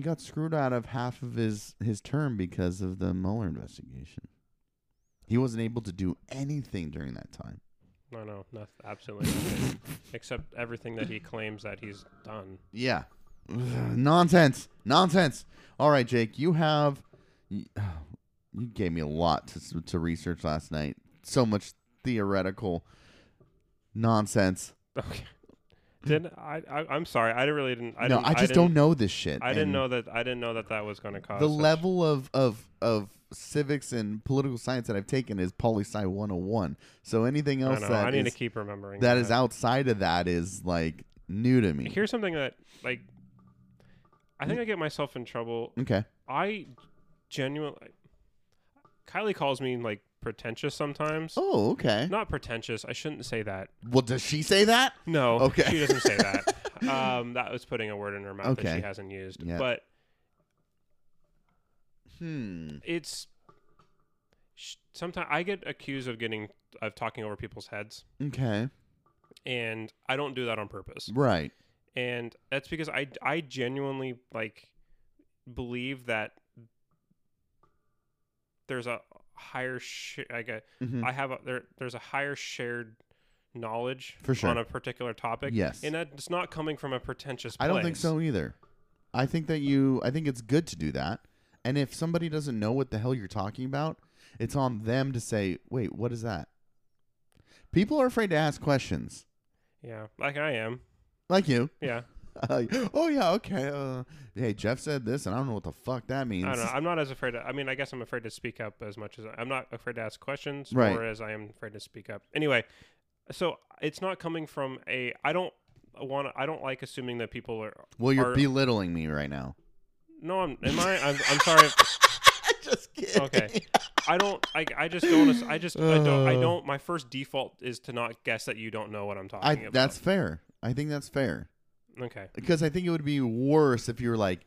got screwed out of half of his term because of the Mueller investigation. He wasn't able to do anything during that time. No, not absolutely nothing. Except everything that he claims that he's done. Yeah. Ugh, nonsense. All right, Jake, you gave me a lot to research last night. So much theoretical nonsense. Okay. I'm sorry. I just don't know this shit. I didn't know that was going to cause the level of civics and political science that I've taken is poli sci 101. So anything else that I need to keep remembering that is outside of that is like new to me. Here's something that like I think I get myself in trouble. Okay. I genuinely Kylie calls me like pretentious sometimes. Oh, okay. Not pretentious. I shouldn't say that. Well, does she say that? No. Okay. She doesn't say that. That was putting a word in her mouth that she hasn't used. Yeah. But it's sometimes I get accused of talking over people's heads. Okay. And I don't do that on purpose. Right. And that's because I genuinely like believe that there's a higher there's a higher shared knowledge for sure on a particular topic. Yes. And that's not coming from a pretentious place. I don't think so either. I think it's good to do that. And if somebody doesn't know what the hell you're talking about, it's on them to say, wait, what is that? People are afraid to ask questions. Yeah. Like I am. Like you. Yeah. Oh, yeah, okay. Hey, Jeff said this, and I don't know what the fuck that means. I don't know. I'm not as afraid. I mean, I guess I'm afraid to speak up as much as I'm not afraid to ask questions, right, or as I am afraid to speak up. Anyway, so it's not coming from a. I don't like assuming that people are. Well, you're belittling me right now. No, I'm sorry. Just kidding. Okay. I don't. My first default is to not guess that you don't know what I'm talking about. That's fair. I think that's fair. Okay. Because I think it would be worse if you were like,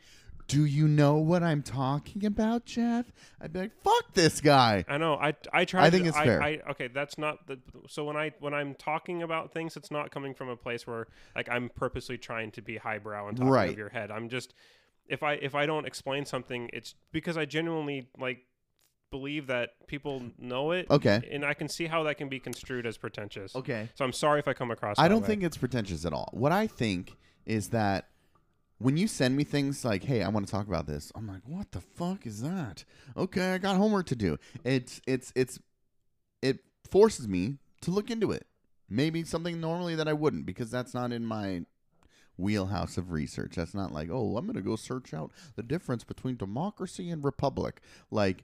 do you know what I'm talking about, Jeff? I'd be like, fuck this guy. I know. I think it's fair. Okay, that's not the. So when I'm talking about things, it's not coming from a place where like I'm purposely trying to be highbrow and talking over your head. I'm just if I don't explain something, it's because I genuinely like believe that people know it. Okay. And I can see how that can be construed as pretentious. Okay. So I'm sorry if I come across. I don't think it's pretentious at all. What I think is that when you send me things like, hey, I want to talk about this, I'm like, what the fuck is that? Okay, I got homework to do. It forces me to look into it. Maybe something normally that I wouldn't, because that's not in my wheelhouse of research. That's not like, oh, I'm going to go search out the difference between democracy and republic. Like,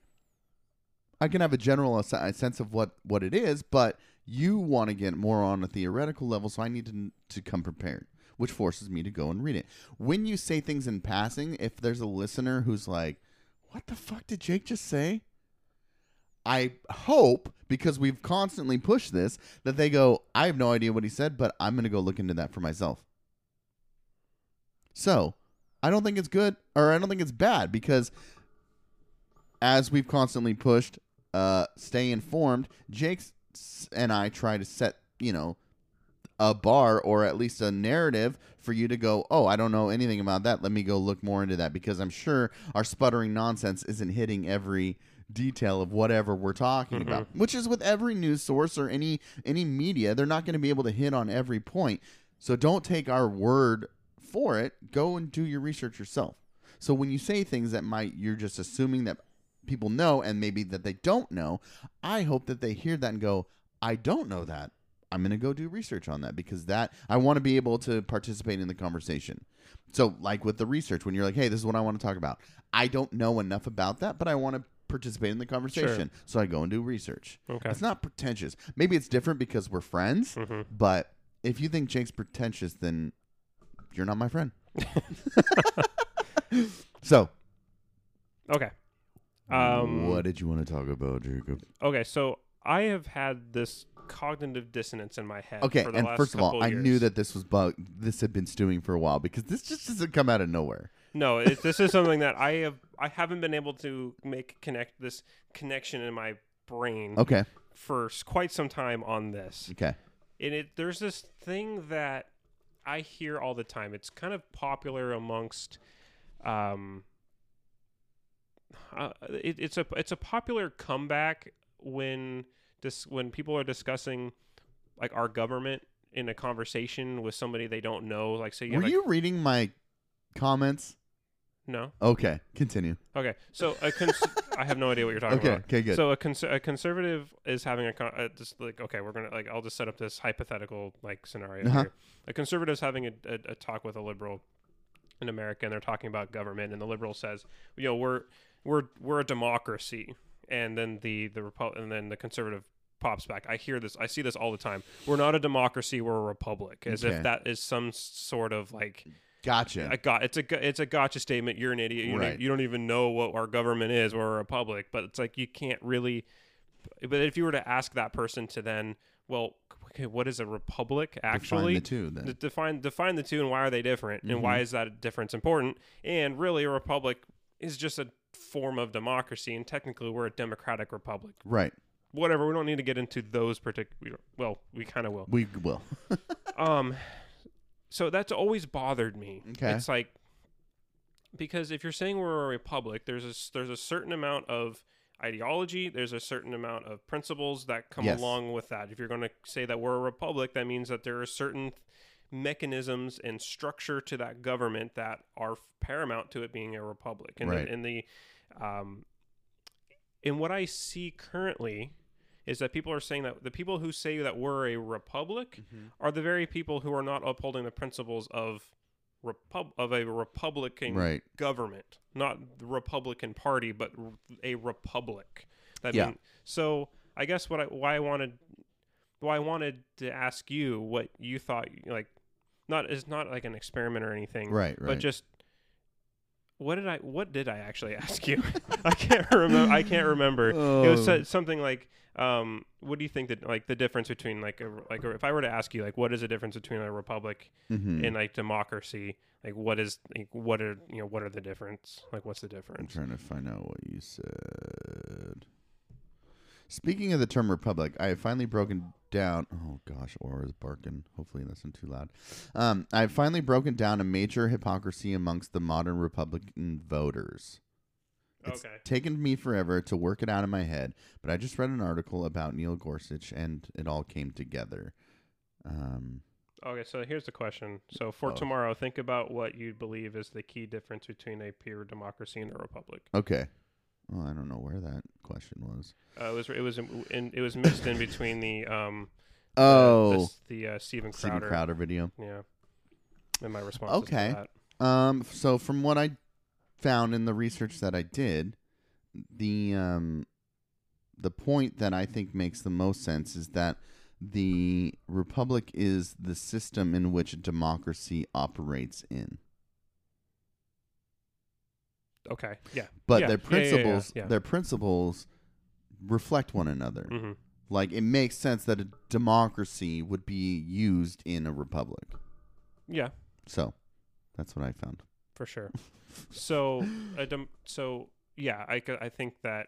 I can have a general sense of what it is, but you want to get more on a theoretical level, so I need to come prepared, which forces me to go and read it. When you say things in passing, if there's a listener who's like, what the fuck did Jake just say? I hope, because we've constantly pushed this, that they go, I have no idea what he said, but I'm going to go look into that for myself. So I don't think it's good, or I don't think it's bad, because as we've constantly pushed, stay informed, Jake and I try to set, you know, a bar or at least a narrative for you to go, oh, I don't know anything about that. Let me go look more into that, because I'm sure our sputtering nonsense isn't hitting every detail of whatever we're talking about, which is with every news source or any media. They're not going to be able to hit on every point. So don't take our word for it. Go and do your research yourself. So when you say things that might, you're just assuming that people know and maybe that they don't know, I hope that they hear that and go, I don't know that. I'm going to go do research on that because that I want to be able to participate in the conversation. So like with the research, when you're like, hey, this is what I want to talk about. I don't know enough about that, but I want to participate in the conversation. Sure. So I go and do research. Okay. It's not pretentious. Maybe it's different because we're friends, mm-hmm. but if you think Jake's pretentious, then you're not my friend. So. Okay. What did you want to talk about, Jacob? Okay. So I have had this cognitive dissonance in my head. Okay, for the last first of all, I knew that this was this had been stewing for a while because this just doesn't come out of nowhere. No, this is something that I haven't been able to make this connection in my brain. Okay, for quite some time on this. Okay, and there's this thing that I hear all the time. It's kind of popular amongst. It's a popular comeback when people are discussing like our government in a conversation with somebody they don't know, like say, you reading my comments? No. Okay, continue. Okay, so I have no idea what you're talking about. Okay, good. So a conservative is having I'll just set up this hypothetical like scenario here. A conservative is having a talk with a liberal in America, and they're talking about government, and the liberal says, you know, we're a democracy. And then the conservative pops back. I hear this. I see this all the time. We're not a democracy. We're a republic. As if that is some sort of like gotcha. It's a gotcha statement. You're an idiot. You don't even know what our government is. We're a republic. But it's like you can't really. But if you were to ask that person to then, well, okay, what is a republic actually? Define the two. Then. Define the two, and why are they different? Mm-hmm. And why is that difference important? And really, a republic is just a form of democracy, and technically we're a democratic republic, right? Whatever, we don't need to get into those particular. Well, we kind of will. We will. So that's always bothered me. Okay, it's like because if you're saying we're a republic, there's a certain amount of ideology, there's a certain amount of principles that come along with that. If you're going to say that we're a republic, that means that there are certain mechanisms and structure to that government that are paramount to it being a republic. And right. And what I see currently is that people are saying that the people who say that we're a republic mm-hmm. are the very people who are not upholding the principles of a Republican right. government, not the Republican Party, but a republic. So I guess why I wanted to ask you what you thought, like, it's not like an experiment or anything, right? But just what did I actually ask you? I can't remember. Oh. It was something like, what do you think that like the difference between like if I were to ask you like what is the difference between a republic mm-hmm. and like democracy? Like what are the difference? Like what's the difference? I'm trying to find out what you said. Speaking of the term republic, I have finally broken down. Oh gosh, Aura's barking. Hopefully that's not too loud. I have finally broken down a major hypocrisy amongst the modern Republican voters. Okay. It's taken me forever to work it out in my head, but I just read an article about Neil Gorsuch and it all came together. Okay, so here's the question. So for tomorrow, think about what you believe is the key difference between a pure democracy and a republic. Okay. Well, I don't know where that question was. It was mixed in between the Stephen Crowder video. Yeah, and my response. Okay. To that. So from what I found in the research that I did, the point that I think makes the most sense is that the republic is the system in which democracy operates in. Okay. Yeah. But their principles reflect one another. Mm-hmm. Like it makes sense that a democracy would be used in a republic. Yeah. So that's what I found. For sure. I think that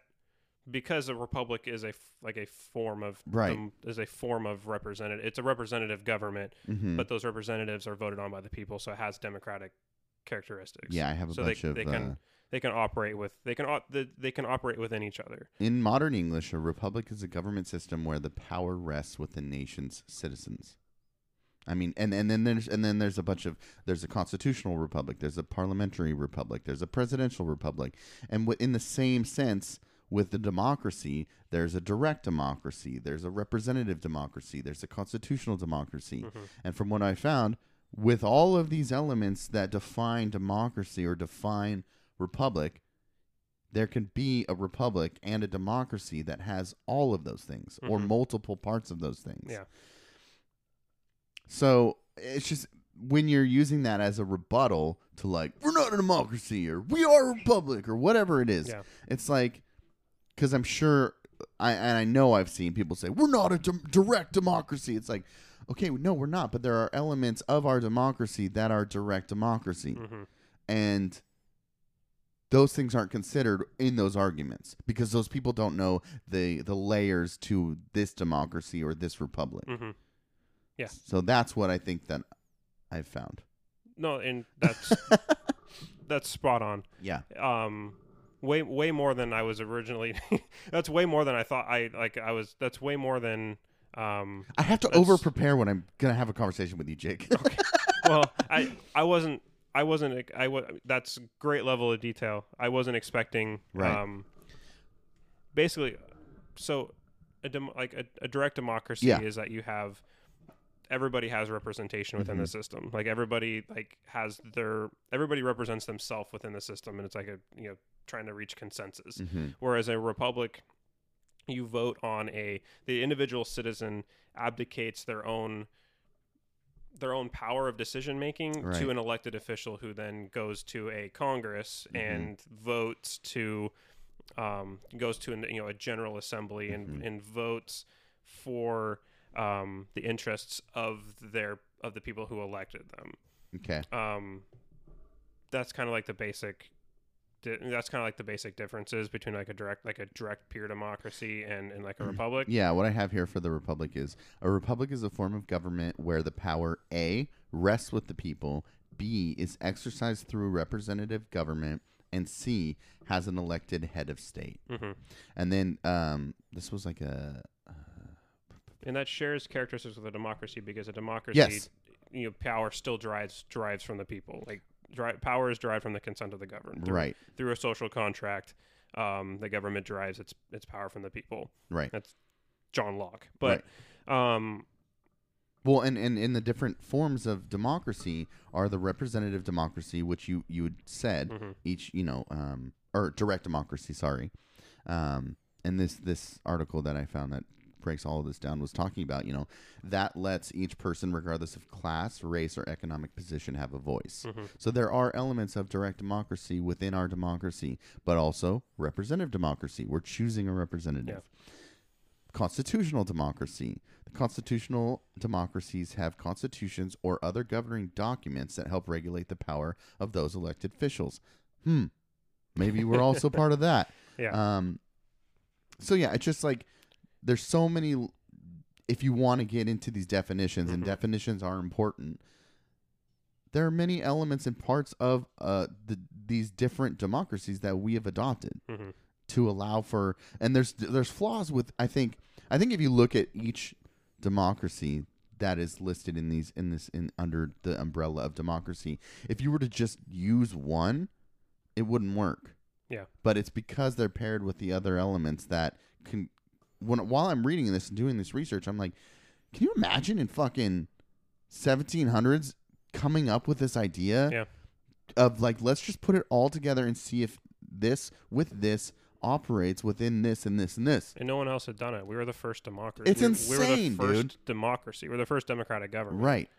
because a republic is a form of representative. It's a representative government, mm-hmm. but those representatives are voted on by the people, so it has democratic characteristics. Yeah, I have They can operate within each other. In modern English, a republic is a government system where the power rests with the nation's citizens. I mean, and then there's a bunch of, there's a constitutional republic, there's a parliamentary republic, there's a presidential republic, and in the same sense with the democracy, there's a direct democracy, there's a representative democracy, there's a constitutional democracy, mm-hmm. and from what I found, with all of these elements that define democracy or define republic, there can be a republic and a democracy that has all of those things, mm-hmm. or multiple parts of those things. Yeah. So it's just when you're using that as a rebuttal to like, we're not a democracy or we are a republic or whatever it is. Yeah. It's like, because I'm sure I know I've seen people say we're not a direct democracy. It's like, OK, no, we're not. But there are elements of our democracy that are direct democracy. Mm-hmm. And those things aren't considered in those arguments because those people don't know the layers to this democracy or this republic. Mm-hmm. Yes. So that's what I think that I've found. No, and that's spot on. Yeah. Way more than I was originally. That's way more than I thought. That's way more than. I have to over prepare when I'm gonna have a conversation with you, Jake. Okay. Well, I wasn't. That's great level of detail. I wasn't expecting. Right. Basically, so a direct democracy is that you have. Everybody has representation within mm-hmm. the system. Like everybody everybody represents themselves within the system, and it's like trying to reach consensus. Mm-hmm. Whereas a republic, you vote on the individual citizen abdicates their own power of decision making right. to an elected official who then goes to a Congress mm-hmm. and votes to goes to a General Assembly mm-hmm. and votes for the interests of the people who elected them. Okay. That's kind of like the basic. That's kind of like the basic differences between like a direct peer democracy and like a republic. Yeah. What I have here for the republic is a republic is a form of government where the power A rests with the people, B is exercised through representative government, and C has an elected head of state. Mm-hmm. And then this was like a. And that shares characteristics with a democracy because a democracy, yes. Power still derives from the people. Like power is derived from the consent of the governed. Right. Through a social contract, the government derives its power from the people. Right. That's John Locke. But, right. Well, and the different forms of democracy are the representative democracy, which you had said mm-hmm. each, or direct democracy. Sorry. And this article that I found that. Breaks all of this down was talking about that lets each person regardless of class, race, or economic position have a voice. Mm-hmm. So there are elements of direct democracy within our democracy, but also representative democracy. We're choosing a representative. Yeah. Constitutional democracy. The constitutional democracies have constitutions or other governing documents that help regulate the power of those elected officials. Maybe we're also part of that. Yeah. So yeah, it's just like there's so many, if you want to get into these definitions, mm-hmm. and definitions are important, there are many elements and parts of these different democracies that we have adopted mm-hmm. to allow for, and there's flaws with, I think if you look at each democracy that is listed in under the umbrella of democracy, if you were to just use one, it wouldn't work. Yeah. But it's because they're paired with the other elements that can, while I'm reading this and doing this research, I'm like, can you imagine in fucking 1700s coming up with this idea of like, let's just put it all together and see if this with this operates within this and this and this. And no one else had done it. We were the first democracy. It's insane, we were the first democracy. We're the first democratic government. Right.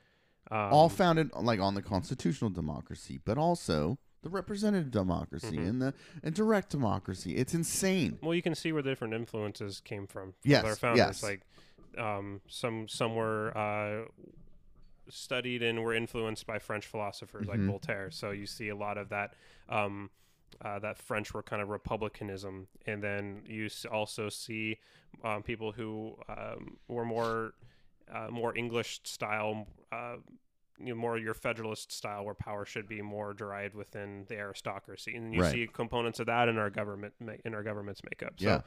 All founded like on the constitutional democracy, but also the representative democracy mm-hmm. and direct democracy. It's insane. Well, you can see where the different influences came from yes, our founders. Yes. Like some were studied and were influenced by French philosophers mm-hmm. like Voltaire. So you see a lot of that that French kind of republicanism, and then you also see people who were more English style. More your federalist style, where power should be more derived within the aristocracy, and you right. see components of that in our government, in our government's makeup. So,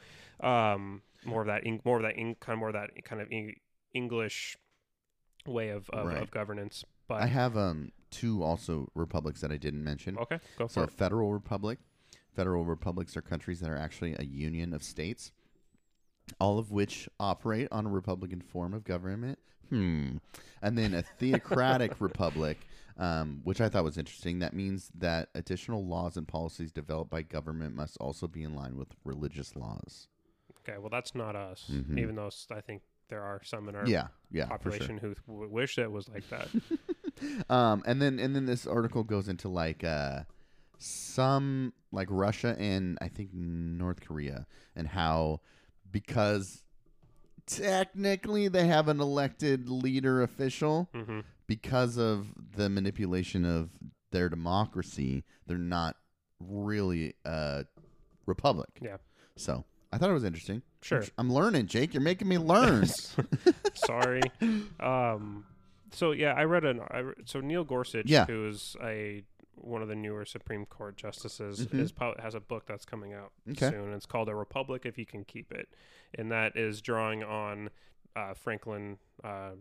more of that, more of that English way of governance. But I have two also republics that I didn't mention. Okay, go for it. So federal republic. Federal republics are countries that are actually a union of states, all of which operate on a republican form of government. And then a theocratic republic, which I thought was interesting. That means that additional laws and policies developed by government must also be in line with religious laws. Okay, well, that's not us, even though I think there are some in our population who wish it was like that. And then this article goes into like some like Russia and I think North Korea and how because technically they have an elected leader official because of the manipulation of their democracy, they're not really a republic. Yeah. So I thought it was interesting. Sure. I'm learning, Jake. You're making me learn. Sorry. So, yeah, I read so Neil Gorsuch, who is one of the newer Supreme Court justices, has a book that's coming out soon. It's called A Republic If You Can Keep It. And that is drawing on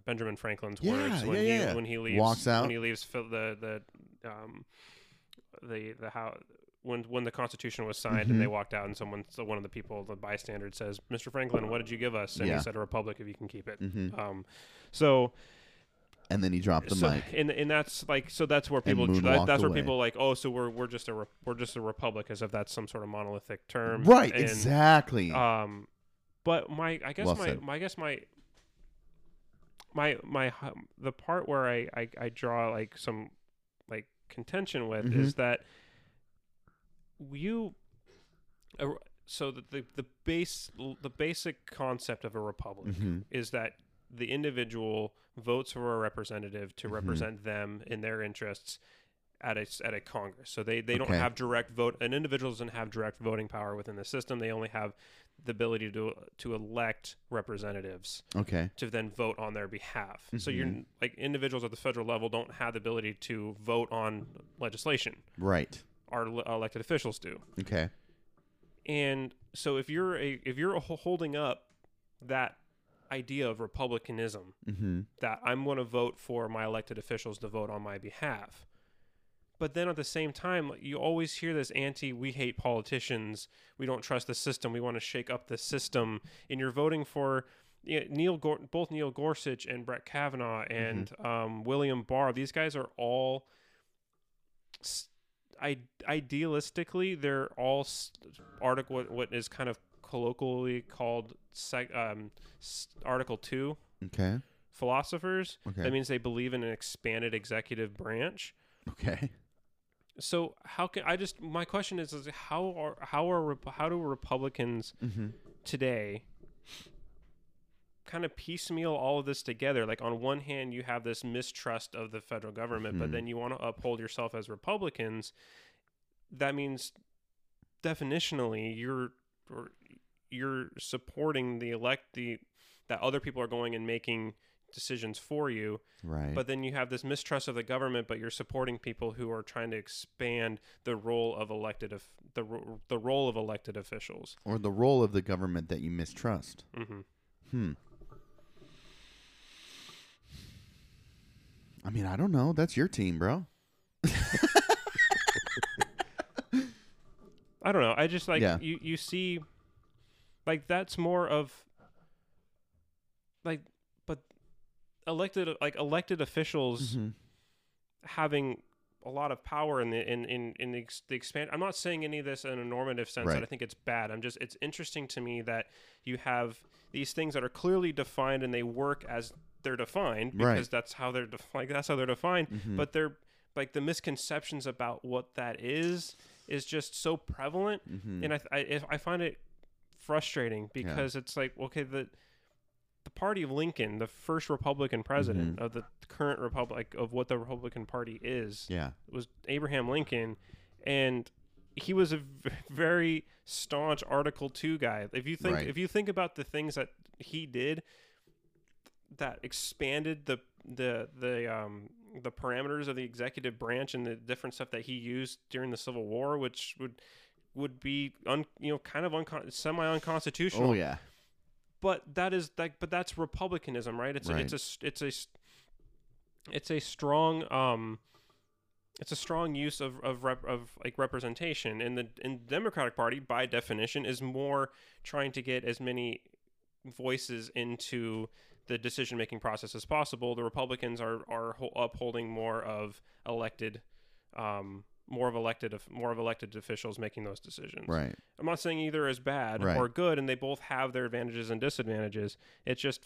Benjamin Franklin's words when he leaves. Walks out. When he leaves the house. When the Constitution was signed and they walked out and one of the people, the bystander, says, "Mr. Franklin, what did you give us?" And he said, "A republic if you can keep it." And then he dropped the mic. And that's like that's where people where people like, "Oh, so we're just a republic," as if that's some sort of monolithic term. Right, and, exactly. But the part where I draw like some like contention with is that the basic concept of a republic is that the individual votes for a representative to represent them in their interests at a Congress. So they don't have direct vote. An individual doesn't have direct voting power within the system. They only have the ability to elect representatives to then vote on their behalf. So you're like individuals at the federal level don't have the ability to vote on legislation. Right. Our elected officials do. Okay. And so if you're holding up that idea of republicanism, that I'm going to vote for my elected officials to vote on my behalf, but then at the same time you always hear this we hate politicians, we don't trust the system, we want to shake up the system, and you're voting for both Neil Gorsuch and Brett Kavanaugh and William Barr. These guys are all idealistically, they're all what is kind of colloquially called Article 2 philosophers. That means they believe in an expanded executive branch. Okay. So my question is how do Republicans today kind of piecemeal all of this together? Like, on one hand you have this mistrust of the federal government, but then you want to uphold yourself as Republicans. That means definitionally you're supporting that other people are going and making decisions for you. Right. But then you have this mistrust of the government, but you're supporting people who are trying to expand the role of the role of elected officials, or the role of the government that you mistrust. I mean, I don't know. That's your team, bro. I don't know. I just you see, like, that's more of like, but elected officials having a lot of power in the expand. I'm not saying any of this in a normative sense that I think it's bad. It's interesting to me that you have these things that are clearly defined and they work as they're defined because that's how they're defined. But they're like, the misconceptions about what that is just so prevalent, and I find it frustrating because it's like, okay, the party of Lincoln, the first Republican president of the current republic, of what the Republican Party is, was Abraham Lincoln, and he was a very staunch Article 2 guy. If you think about the things that he did that expanded the parameters of the executive branch and the different stuff that he used during the Civil War, which would be semi-unconstitutional. Oh yeah. But that's republicanism, right? It's right. A, it's a it's a it's a strong use of representation, and the Democratic Party by definition is more trying to get as many voices into the decision making process as possible. The Republicans are upholding more of elected officials making those decisions. Right. I'm not saying either is bad or good, and they both have their advantages and disadvantages. It's just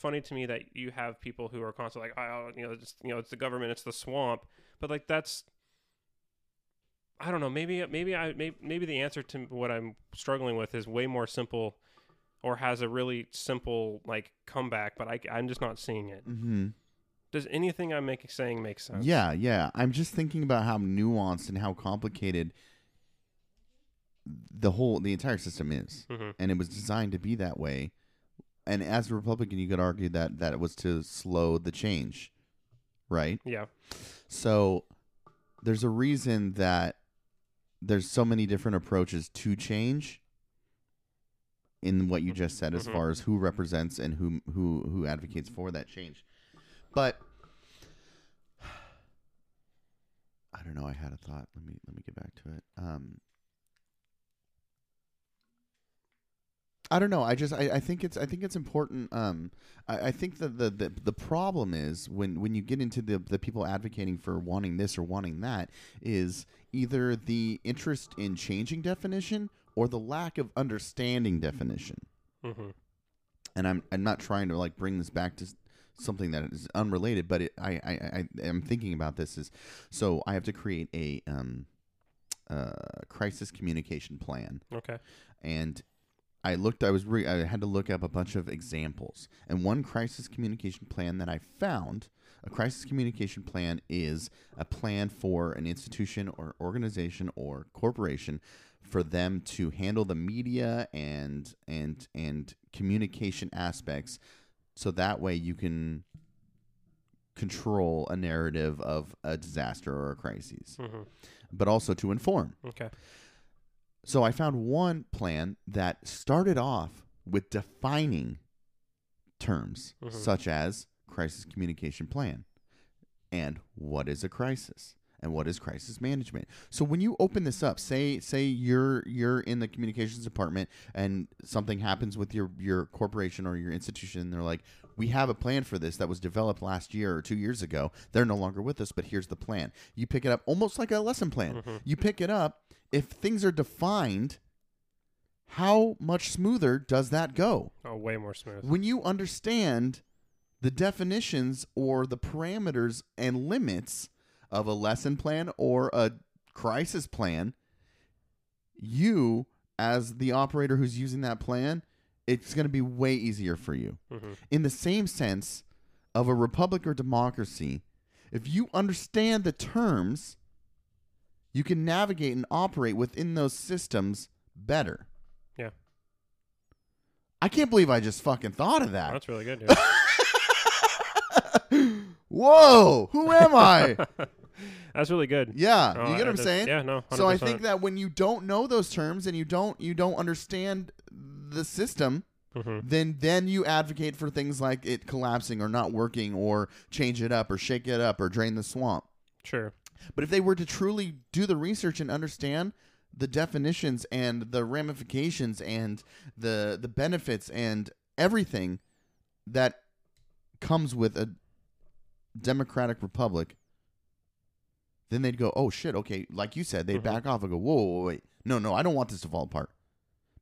funny to me that you have people who are constantly like, it's the government, it's the swamp. But like that's, I don't know. Maybe the answer to what I'm struggling with is way more simple, or has a really simple like comeback. But I'm just not seeing it. Mm-hmm. Does anything I'm saying make sense? Yeah, yeah. I'm just thinking about how nuanced and how complicated the entire system is. Mm-hmm. And it was designed to be that way. And as a Republican, you could argue that it was to slow the change, right? Yeah. So there's a reason that there's so many different approaches to change in what you just said, as far as who represents and who advocates for that change. But I don't know. I had a thought. Let me get back to it. I don't know. I think it's important. I think that the problem is when you get into the people advocating for wanting this or wanting that is either the interest in changing definition or the lack of understanding definition. Mm-hmm. And I'm not trying to like bring this back to something that is unrelated, but I am thinking about this is, so I have to create a crisis communication plan. Okay. And I had to look up a bunch of examples, and one crisis communication plan that I found, a crisis communication plan is a plan for an institution or organization or corporation for them to handle the media and communication aspects. So that way you can control a narrative of a disaster or a crisis, but also to inform. Okay. So I found one plan that started off with defining terms such as crisis communication plan and what is a crisis and what is crisis management. So when you open this up, say you're in the communications department and something happens with your corporation or your institution, and they're like, we have a plan for this that was developed last year or 2 years ago. They're no longer with us, but here's the plan. You pick it up almost like a lesson plan. Mm-hmm. You pick it up. If things are defined, how much smoother does that go? Oh, way more smooth. When you understand the definitions or the parameters and limits of a lesson plan or a crisis plan, you, as the operator who's using that plan, it's going to be way easier for you. Mm-hmm. In the same sense of a republic or democracy, if you understand the terms, you can navigate and operate within those systems better. Yeah. I can't believe I just fucking thought of that. Oh, that's really good, dude. Whoa, who am I? That's really good. Yeah, you get what I'm saying? Yeah, no, 100%. So I think that when you don't know those terms and you don't understand the system, then you advocate for things like it collapsing or not working or change it up or shake it up or drain the swamp. Sure. But if they were to truly do the research and understand the definitions and the ramifications and the benefits and everything that comes with a democratic republic, then they'd go, oh shit, okay, like you said, they'd back off and go, whoa, wait, no, I don't want this to fall apart,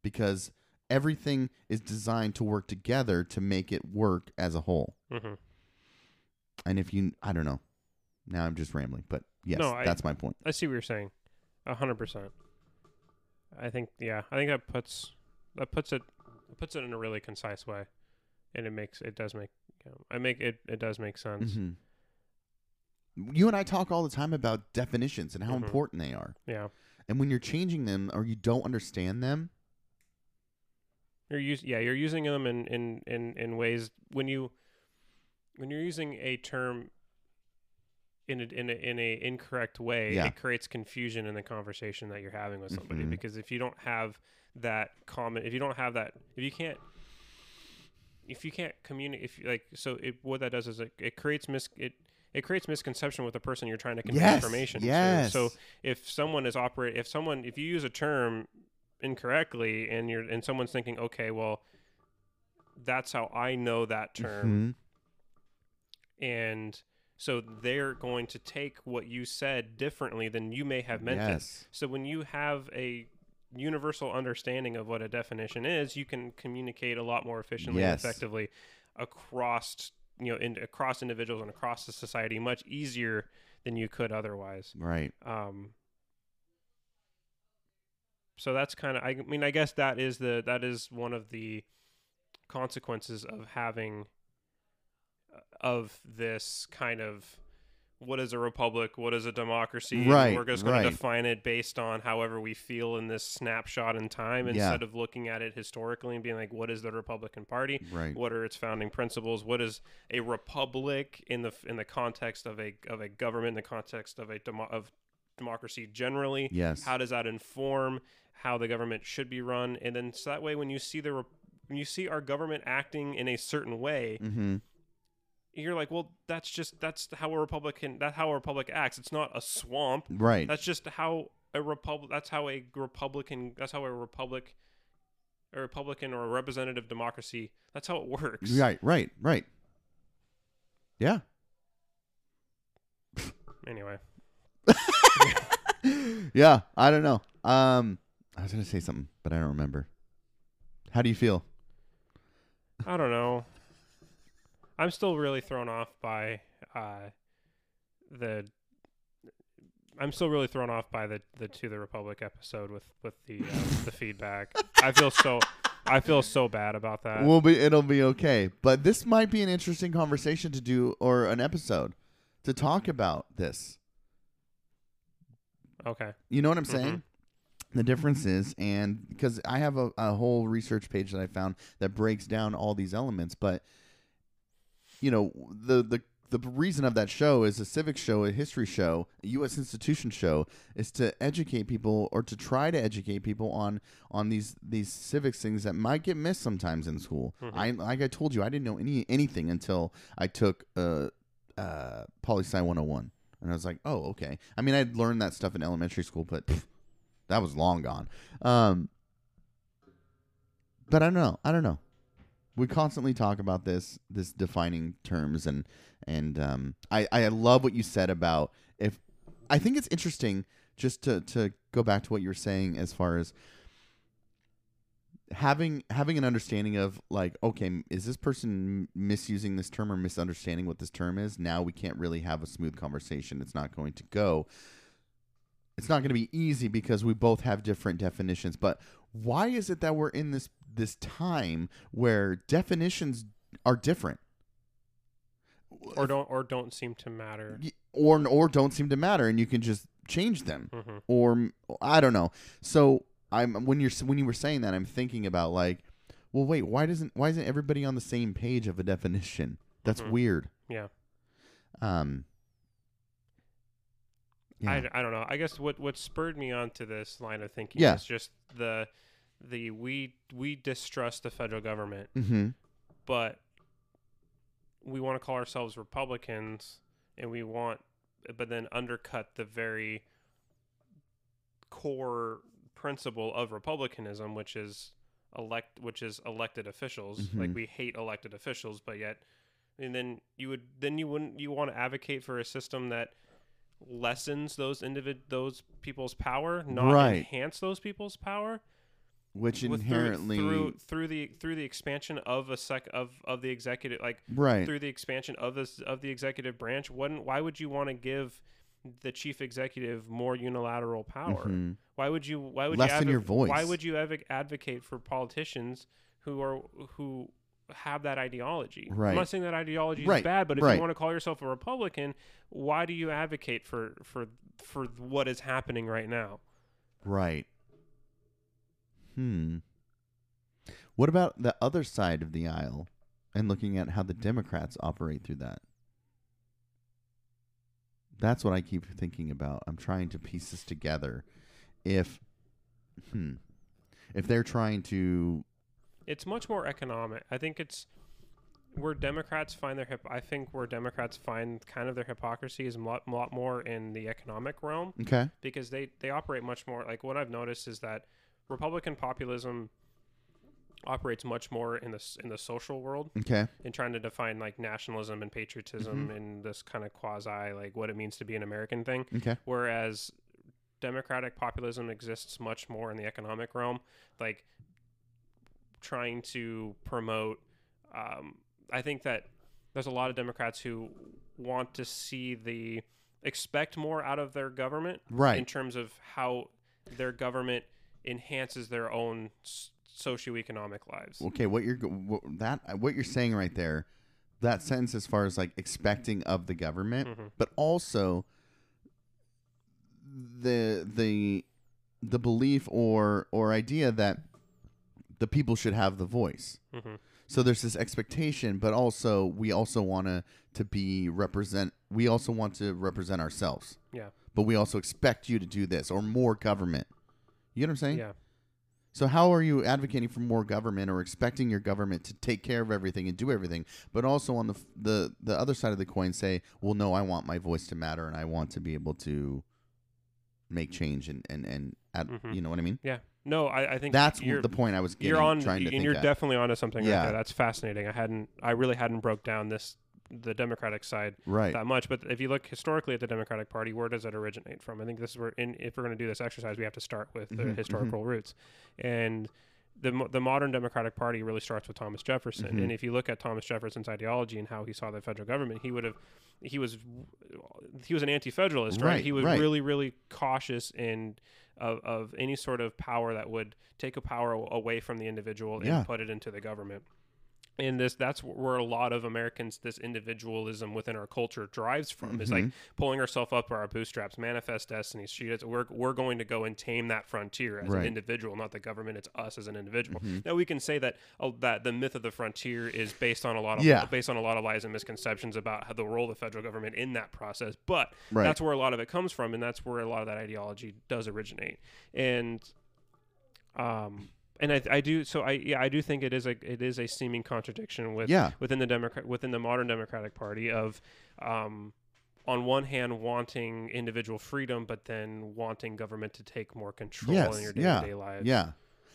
because everything is designed to work together to make it work as a whole. And if you, I don't know, now I'm just rambling, but yes, that's my point. I see what you're saying, 100%. I think that puts it in a really concise way, and it does make sense. You and I talk all the time about definitions and how important they are. Yeah. And when you're changing them or you don't understand them, you're using them in ways when you're using a term in a incorrect way, it creates confusion in the conversation that you're having with somebody, because if you don't have that common, if you can't communicate, if you like, so it, what that does is it creates it creates misconception with the person you're trying to convey information to. So if you use a term incorrectly and someone's thinking, okay, well, that's how I know that term. Mm-hmm. And so they're going to take what you said differently than you may have meant it. So when you have a universal understanding of what a definition is, you can communicate a lot more efficiently and effectively across, across individuals and across the society much easier than you could otherwise. Right. So that's kind of, I guess that is one of the consequences of this kind of, what is a republic? What is a democracy? Right, we're just going to define it based on however we feel in this snapshot in time, instead of looking at it historically and being like, what is the Republican Party? Right. What are its founding principles? What is a republic in the context of a government, in the context of of democracy generally? Yes. How does that inform how the government should be run? And then so that way, when you see when you see our government acting in a certain way. Mm-hmm. You're like, well, that's how a republic acts. It's not a swamp. Right. That's just how a republican or a representative democracy, that's how it works. Right. Yeah. Anyway. Yeah, I don't know. I was going to say something, but I don't remember. How do you feel? I don't know. I'm still really thrown off by the To the Republic episode with the feedback. I feel so bad about that. It'll be okay, but this might be an interesting conversation to do, or an episode to talk about this. Okay, you know what I'm saying? The difference is, and because I have a whole research page that I found that breaks down all these elements, but. The reason of that show is a civics show, a history show, a U.S. institution show, is to educate people, or to try to educate people on these civics things that might get missed sometimes in school. Mm-hmm. Like I told you, I didn't know anything until I took Poli Sci 101, and I was like, oh, okay. I'd learned that stuff in elementary school, but that was long gone. But I don't know. We constantly talk about this defining terms, and I love what you said about, if I think it's interesting just to go back to what you're saying as far as having an understanding of, like, okay, is this person misusing this term or misunderstanding what this term is? Now we can't really have a smooth conversation. It's not going to be easy because we both have different definitions. But why is it that we're in this time where definitions are different, or don't seem to matter, or don't seem to matter, and you can just change them, mm-hmm. or I don't know. So when you were saying that, I'm thinking about, like, well, wait, why isn't everybody on the same page of a definition? That's mm-hmm. weird. Yeah. Yeah. I don't know. I guess what spurred me onto this line of thinking is just the we distrust the federal government, mm-hmm. but we want to call ourselves Republicans, and but then undercut the very core principle of republicanism, which is elected officials. Mm-hmm. Like, we hate elected officials, but yet, and then you want to advocate for a system that lessens those people's power, not enhance those people's power, which inherently through the expansion of the executive, like through the expansion of the executive branch. Why would you want to give the chief executive more unilateral power? Mm-hmm. Why would you advocate for politicians who have that ideology? Right. I'm not saying that ideology is bad, but if you want to call yourself a Republican, why do you advocate for what is happening right now? Right. What about the other side of the aisle and looking at how the Democrats operate through that? That's what I keep thinking about. I'm trying to piece this together. If they're trying to... It's much more economic. I think it's I think where Democrats find kind of their hypocrisy is a lot more in the economic realm. Okay. Because they operate much more, like what I've noticed is that Republican populism operates much more in the social world. Okay. In trying to define like nationalism and patriotism, mm-hmm. and this kind of quasi like what it means to be an American thing. Okay. Whereas Democratic populism exists much more in the economic realm, like trying to promote. I think that there's a lot of Democrats who want to see expect more out of their government, right? In terms of how their government enhances their own socioeconomic lives. Okay, what you're saying right there, that sentence as far as like expecting of the government, mm-hmm. but also the belief or idea that the people should have the voice. Mm-hmm. So there's this expectation, but also we also want to represent ourselves. Yeah. But we also expect you to do this or more government. You know what I'm saying? Yeah. So how are you advocating for more government or expecting your government to take care of everything and do everything, but also on the other side of the coin say, well, no, I want my voice to matter and I want to be able to make change and add, mm-hmm. you know what I mean? Yeah. No, I think that's the point I was getting. You're definitely onto something right there. That's fascinating. I really hadn't broke down the Democratic side that much. But if you look historically at the Democratic Party, where does it originate from? I think this is where, if we're going to do this exercise, we have to start with the historical roots. And the modern Democratic Party really starts with Thomas Jefferson. Mm-hmm. And if you look at Thomas Jefferson's ideology and how he saw the federal government, he was an anti-federalist, right? He was really, really cautious of any sort of power that would take a power away from the individual and put it into the government. And that's where a lot of Americans, this individualism within our culture drives from, mm-hmm. is like pulling ourselves up by our bootstraps, manifest destiny. We're going to go and tame that frontier as an individual, not the government. It's us as an individual. Mm-hmm. Now we can say that the myth of the frontier is based on a lot of lies and misconceptions about how the role of the federal government in that process, but that's where a lot of it comes from, and that's where a lot of that ideology does originate. And I do think it is a seeming contradiction within the modern Democratic Party of, on one hand wanting individual freedom, but then wanting government to take more control in your day-to-day lives. Yeah,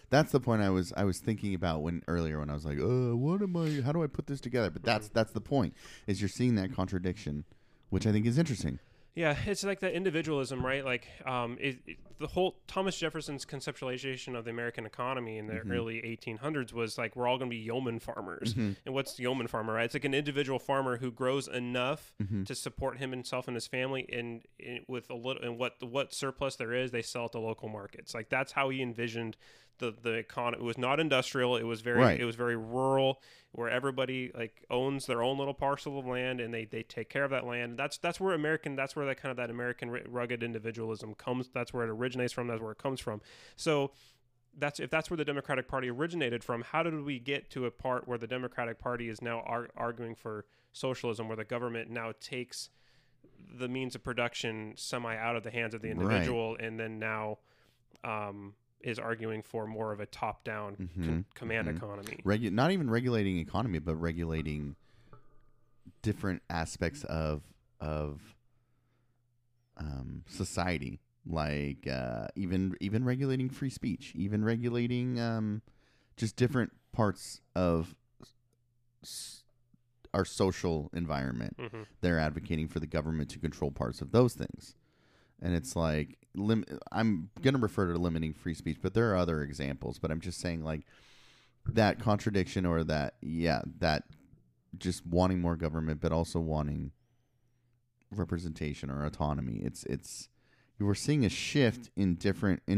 that's the point I was thinking about earlier when I was like, how do I put this together? But that's the point, is you're seeing that contradiction, which I think is interesting. Yeah, it's like the individualism, right? Like the whole Thomas Jefferson's conceptualization of the American economy in the early 1800s was like, we're all going to be yeoman farmers. Mm-hmm. And what's the yeoman farmer, right? It's like an individual farmer who grows enough to support himself and his family, and with a little, and what surplus there is, they sell at the local markets. Like that's how he envisioned the economy. It was not industrial. It was very rural, where everybody like owns their own little parcel of land and they take care of that land. That's where that kind of that American rugged individualism comes. That's where it originates from. That's where it comes from. So if that's where the Democratic Party originated from, how did we get to a part where the Democratic Party is now arguing for socialism, where the government now takes the means of production semi out of the hands of the individual, and then now is arguing for more of a top-down command economy. Not even regulating economy, but regulating different aspects of society, like even regulating free speech, even regulating just different parts of our social environment. Mm-hmm. They're advocating for the government to control parts of those things. And it's like, I'm going to refer to limiting free speech, but there are other examples. But I'm just saying, like, that contradiction or that just wanting more government, but also wanting representation or autonomy. It's you were seeing a shift in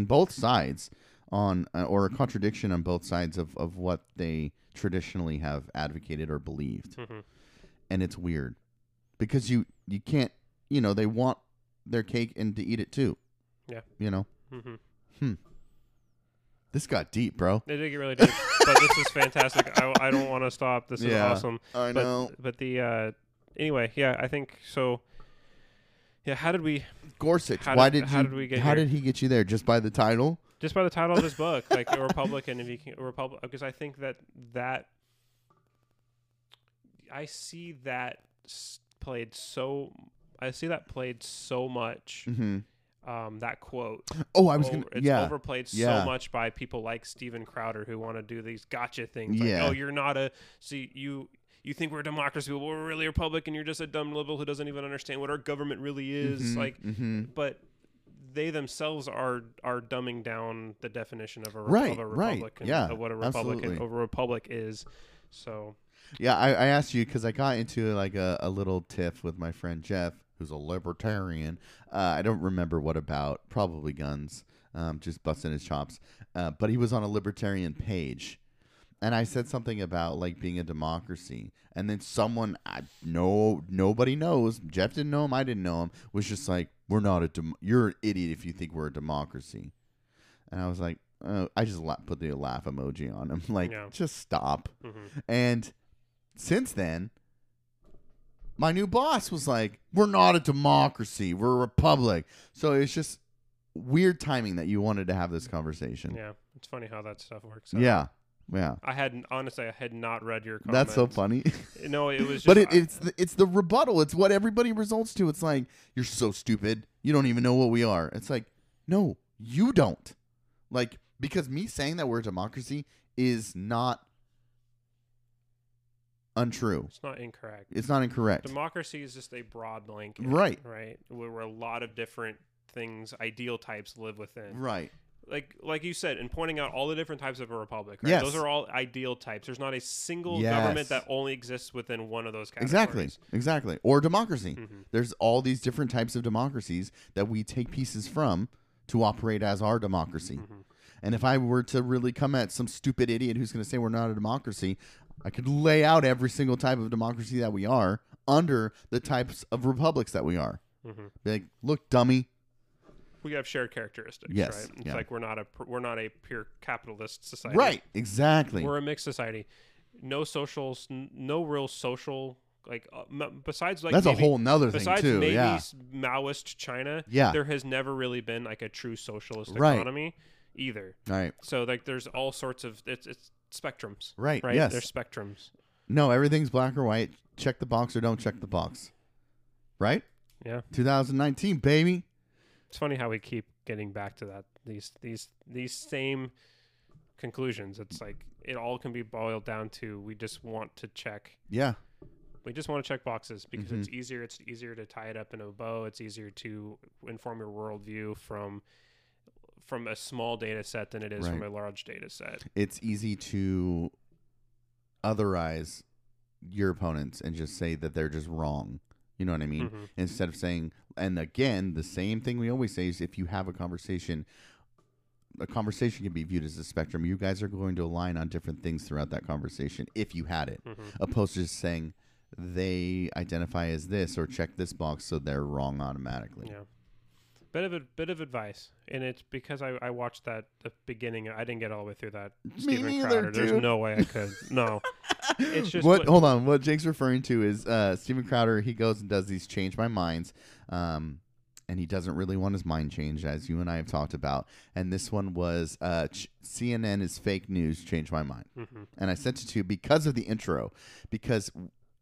both sides or a contradiction on both sides of what they traditionally have advocated or believed. Mm-hmm. And it's weird because you can't, they want their cake and to eat it too. Yeah. This got deep, bro. It really did. But this is fantastic. I don't want to stop. This is awesome. I know. But anyway, I think so. Yeah. Gorsuch. How did he get you there? Just by the title? Just by the title of his book, like a Republican. Because I think that I see that played so much. Mm-hmm. That quote. Oh, I was going to. Yeah. It's overplayed so much by people like Stephen Crowder who want to do these gotcha things. Like, oh, you're not a. See, you think we're a democracy, but we're really a republic, and you're just a dumb liberal who doesn't even understand what our government really is. Mm-hmm, like, mm-hmm. But they themselves are dumbing down the definition of a republic and of what a republic is. So. Yeah, I asked you because I got into like a little tiff with my friend Jeff, who's a libertarian. I don't remember what about, probably guns, just busting his chops. But he was on a libertarian page. And I said something about like being a democracy. And then someone, nobody knows. Jeff didn't know him. I didn't know him. Was just like, we're not a you're an idiot if you think we're a democracy. And I was like, I just put the laugh emoji on him. Like, just stop. Mm-hmm. And since then, my new boss was like, we're not a democracy. We're a republic. So it's just weird timing that you wanted to have this conversation. Yeah. It's funny how that stuff works out. Yeah. Yeah. I had not read your comments. That's so funny. No, it was just. But it's the rebuttal. It's what everybody results to. It's like, you're so stupid. You don't even know what we are. It's like, no, you don't. Like, because me saying that we're a democracy is not untrue. It's not incorrect. Democracy is just a broad blanket, right, where a lot of different things, ideal types, live within, right? Like you said, and pointing out all the different types of a republic, right? Yes, those are all ideal types. There's not a single government that only exists within one of those categories. Exactly Or democracy. Mm-hmm. There's all these different types of democracies that we take pieces from to operate as our democracy. Mm-hmm. And if I were to really come at some stupid idiot who's going to say we're not a democracy, I could lay out every single type of democracy that we are under the types of republics that we are. Mm-hmm. Be like, look, dummy. We have shared characteristics, yes, right? It's like we're not a pure capitalist society. Right, exactly. We're a mixed society. No real social. Like besides, like that's maybe, a whole nother thing too. Maybe Maoist China. Yeah, there has never really been like a true socialist economy either. Right. So like, there's all sorts of it's spectrums. Right. Right. Yes. There's spectrums. No, everything's black or white. Check the box or don't check the box. Right. Yeah. 2019, baby. It's funny how we keep getting back to that. These same conclusions. It's like it all can be boiled down to we just want to check. Yeah. We just want to check boxes because mm-hmm. it's easier to tie it up in a bow. It's easier to inform your worldview from a small data set than it is from a large data set. It's easy to otherize your opponents and just say that they're just wrong. You know what I mean? Mm-hmm. Instead of saying, and again, the same thing we always say is if you have a conversation can be viewed as a spectrum. You guys are going to align on different things throughout that conversation if you had it, mm-hmm. opposed to just saying, they identify as this or check this box, so they're wrong automatically. Yeah, bit of advice, and it's because I watched that the beginning. I didn't get all the way through that. Stephen Crowder, there's no way I could. No, it's just hold on. What Jake's referring to is Stephen Crowder. He goes and does these change my minds, and he doesn't really want his mind changed, as you and I have talked about. And this one was CNN is fake news. Change my mind, mm-hmm. and I sent it to you because of the intro, because.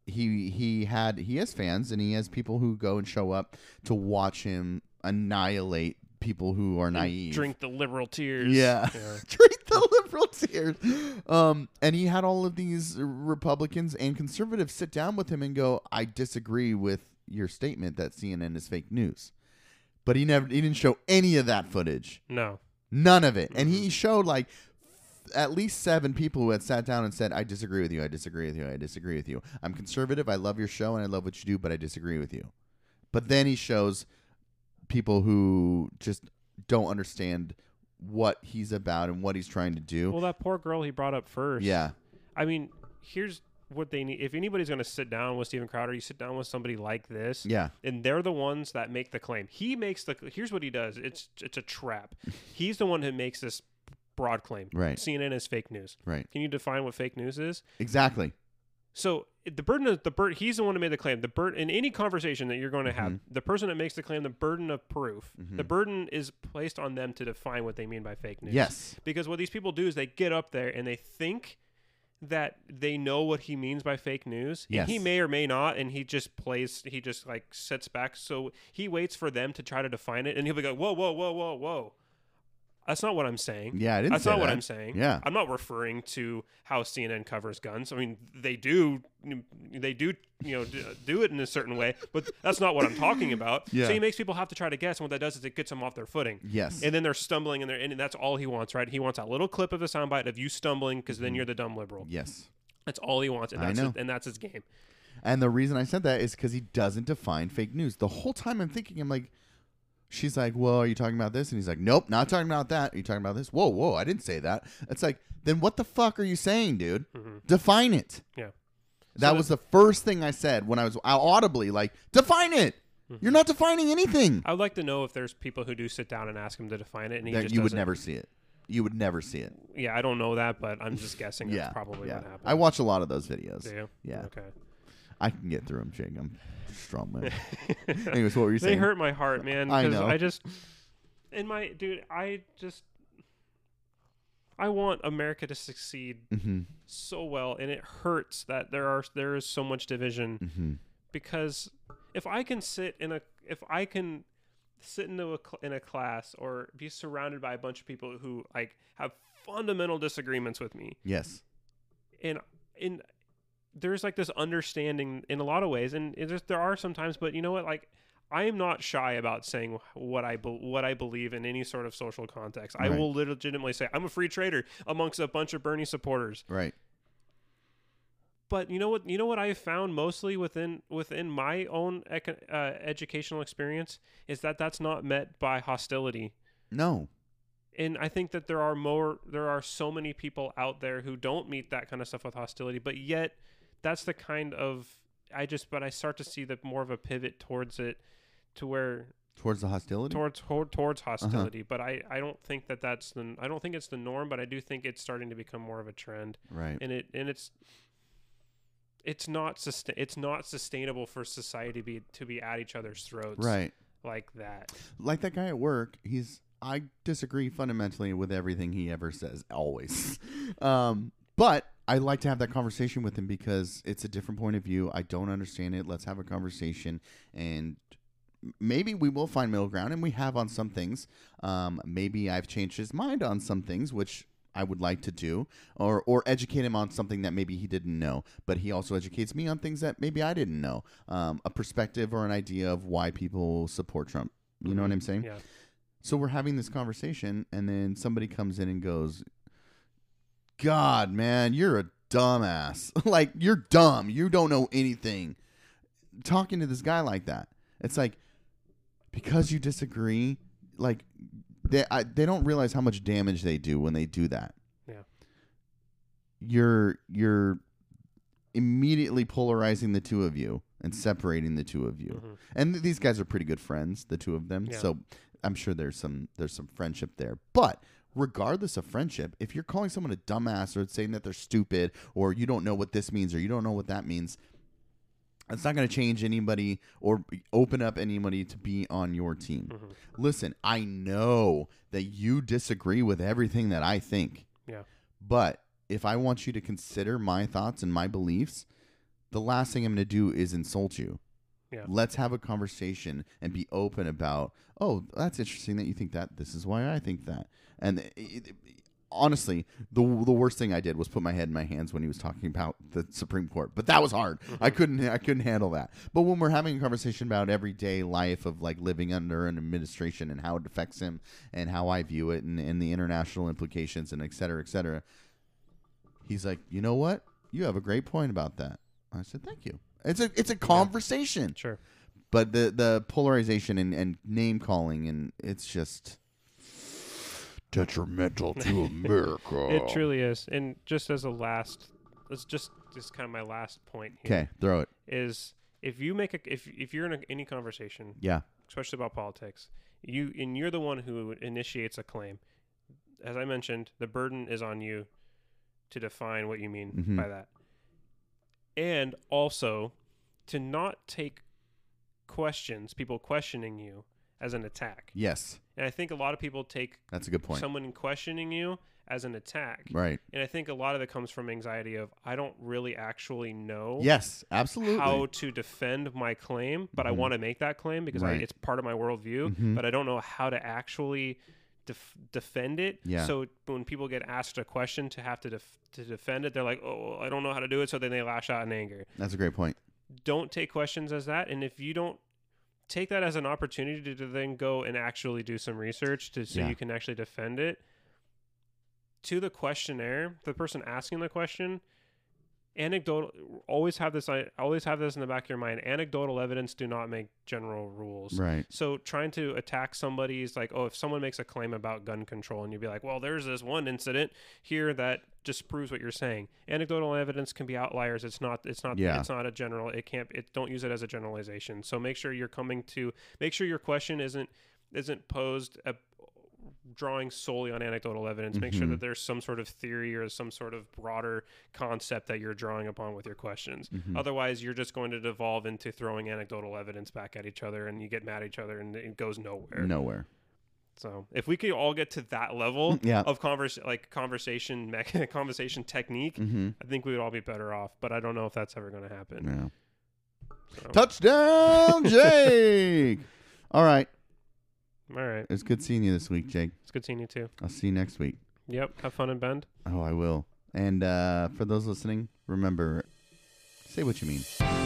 He has fans and he has people who go and show up to watch him annihilate people who are naive. Drink the liberal tears. Yeah. Drink the liberal tears. And he had all of these Republicans and conservatives sit down with him and go, I disagree with your statement that CNN is fake news. But he didn't show any of that footage. No. None of it. Mm-hmm. And he showed like at least 7 people who had sat down and said, I disagree with you. I disagree with you. I disagree with you. I'm conservative. I love your show and I love what you do, but I disagree with you. But then he shows people who just don't understand what he's about and what he's trying to do. Well, that poor girl he brought up first. Yeah. I mean, here's what they need. If anybody's going to sit down with Stephen Crowder, you sit down with somebody like this. Yeah. And they're the ones that make the claim. Here's what he does. It's a trap. He's the one who makes this broad claim. Right. CNN is fake news. Right. Can you define what fake news is? Exactly. So he's the one who made the claim. The burden in any conversation that you're going to have, mm-hmm. the person that makes the claim, the burden of proof, mm-hmm. the burden is placed on them to define what they mean by fake news. Yes. Because what these people do is they get up there and they think that they know what he means by fake news? Yes. And he may or may not, and he just plays, he just like sits back. So he waits for them to try to define it, and he'll be like, whoa, whoa, whoa, whoa, whoa. That's not what I'm saying. Yeah, I didn't say that. That's not what I'm saying. Yeah. I'm not referring to how CNN covers guns. I mean, they do, you know, do it in a certain way, but that's not what I'm talking about. Yeah. So he makes people have to try to guess, and what that does is it gets them off their footing. Yes. And then they're stumbling, and that's all he wants, right? He wants a little clip of a soundbite of you stumbling, because then you're the dumb liberal. Yes. That's all he wants, and that's his game. And the reason I said that is because he doesn't define fake news. The whole time I'm thinking, I'm like, she's like, well, are you talking about this? And he's like, nope, not talking about that. Are you talking about this? Whoa, whoa, I didn't say that. It's like, then what the fuck are you saying, dude? Mm-hmm. Define it. Yeah. That was the first thing I said when I was audibly like, define it. Mm-hmm. You're not defining anything. I would like to know if there's people who do sit down and ask him to define it. And you would never see it. You would never see it. Yeah, I don't know that, but I'm just guessing that's probably what happened. I watch a lot of those videos. Do you? Yeah. Okay. I can get through them, Jake. I'm strong, man. Anyways, what were you saying? They hurt my heart, man. I know. I want America to succeed mm-hmm. so well, and it hurts that there is so much division. Mm-hmm. Because if I can sit in a class or be surrounded by a bunch of people who like have fundamental disagreements with me, yes, and there's like this understanding in a lot of ways, and there are some times, but you know what? Like, I am not shy about saying what I believe in any sort of social context. Right. I will legitimately say I'm a free trader amongst a bunch of Bernie supporters. Right. But you know what? You know what I have found mostly within my own educational experience is that that's not met by hostility. No. And I think that there are so many people out there who don't meet that kind of stuff with hostility, but yet. That's the kind of but I start to see the more of a pivot towards it, to where towards the hostility towards hostility. Uh-huh. But I don't think I don't think it's the norm, but I do think it's starting to become more of a trend. Right. It's not sustainable for society to be at each other's throats. Right. Like that. Like that guy at work. I disagree fundamentally with everything he ever says always, but. I like to have that conversation with him because it's a different point of view. I don't understand it. Let's have a conversation, and maybe we will find middle ground, and we have on some things. Maybe I've changed his mind on some things, which I would like to do, or educate him on something that maybe he didn't know, but he also educates me on things that maybe I didn't know, a perspective or an idea of why people support Trump. You know what I'm saying? Yeah. So we're having this conversation, and then somebody comes in and goes, God, man, you're a dumbass. Like, you're dumb. You don't know anything. Talking to this guy like that. It's like, because you disagree, like, they don't realize how much damage they do when they do that. Yeah. You're immediately polarizing the two of you and separating the two of you. Mm-hmm. And these guys are pretty good friends, the two of them. Yeah. So I'm sure there's some friendship there. But regardless of friendship, if you're calling someone a dumbass or saying that they're stupid or you don't know what this means or you don't know what that means, it's not going to change anybody or open up anybody to be on your team. Mm-hmm. Listen, I know that you disagree with everything that I think. Yeah. But if I want you to consider my thoughts and my beliefs, the last thing I'm going to do is insult you. Yeah. Let's have a conversation and be open about, oh, that's interesting that you think that. This is why I think that. And honestly, the worst thing I did was put my head in my hands when he was talking about the Supreme Court. But that was hard. Mm-hmm. I couldn't handle that. But when we're having a conversation about everyday life of like living under an administration and how it affects him and how I view it and the international implications and et cetera, he's like, you know what? You have a great point about that. I said, thank you. It's a conversation. Yeah, sure. But the polarization and name calling, and it's just detrimental to America. It truly is. And just as a last, it's just kind of my last point here. Okay, throw it. Is if you make if you're in any conversation, yeah, especially about politics, you're the one who initiates a claim. As I mentioned, the burden is on you to define what you mean mm-hmm. by that. And also to not take people questioning you as an attack. Yes. And I think a lot of people take someone questioning you as an attack. Right. And I think a lot of it comes from anxiety of, I don't really actually know. Yes, absolutely. How to defend my claim, but mm-hmm. I want to make that claim because it's part of my worldview, mm-hmm. but I don't know how to actually defend it. Yeah. So when people get asked a question to have to defend it, they're like, oh, I don't know how to do it. So then they lash out in anger. That's a great point. Don't take questions as that. And if you don't take that as an opportunity to then go and actually do some research so you can actually defend it. To the questionnaire, the person asking the question, always have this in the back of your mind. Anecdotal evidence do not make general rules. Right. So trying to attack somebody is like, oh, if someone makes a claim about gun control and you'd be like, well, there's this one incident here that disproves what you're saying. Anecdotal evidence can be outliers. Don't use it as a generalization. So make sure your question isn't posed drawing solely on anecdotal evidence. Make mm-hmm. sure that there's some sort of theory or some sort of broader concept that you're drawing upon with your questions. Mm-hmm. Otherwise, you're just going to devolve into throwing anecdotal evidence back at each other, and you get mad at each other, and it goes nowhere. So if we could all get to that level of conversation technique, mm-hmm. I think we would all be better off, but I don't know if that's ever going to happen. Yeah. So. Touchdown, Jake! All right. It's good seeing you this week, Jake. It's good seeing you, too. I'll see you next week. Yep. Have fun in Bend. Oh, I will. And for those listening, remember, say what you mean.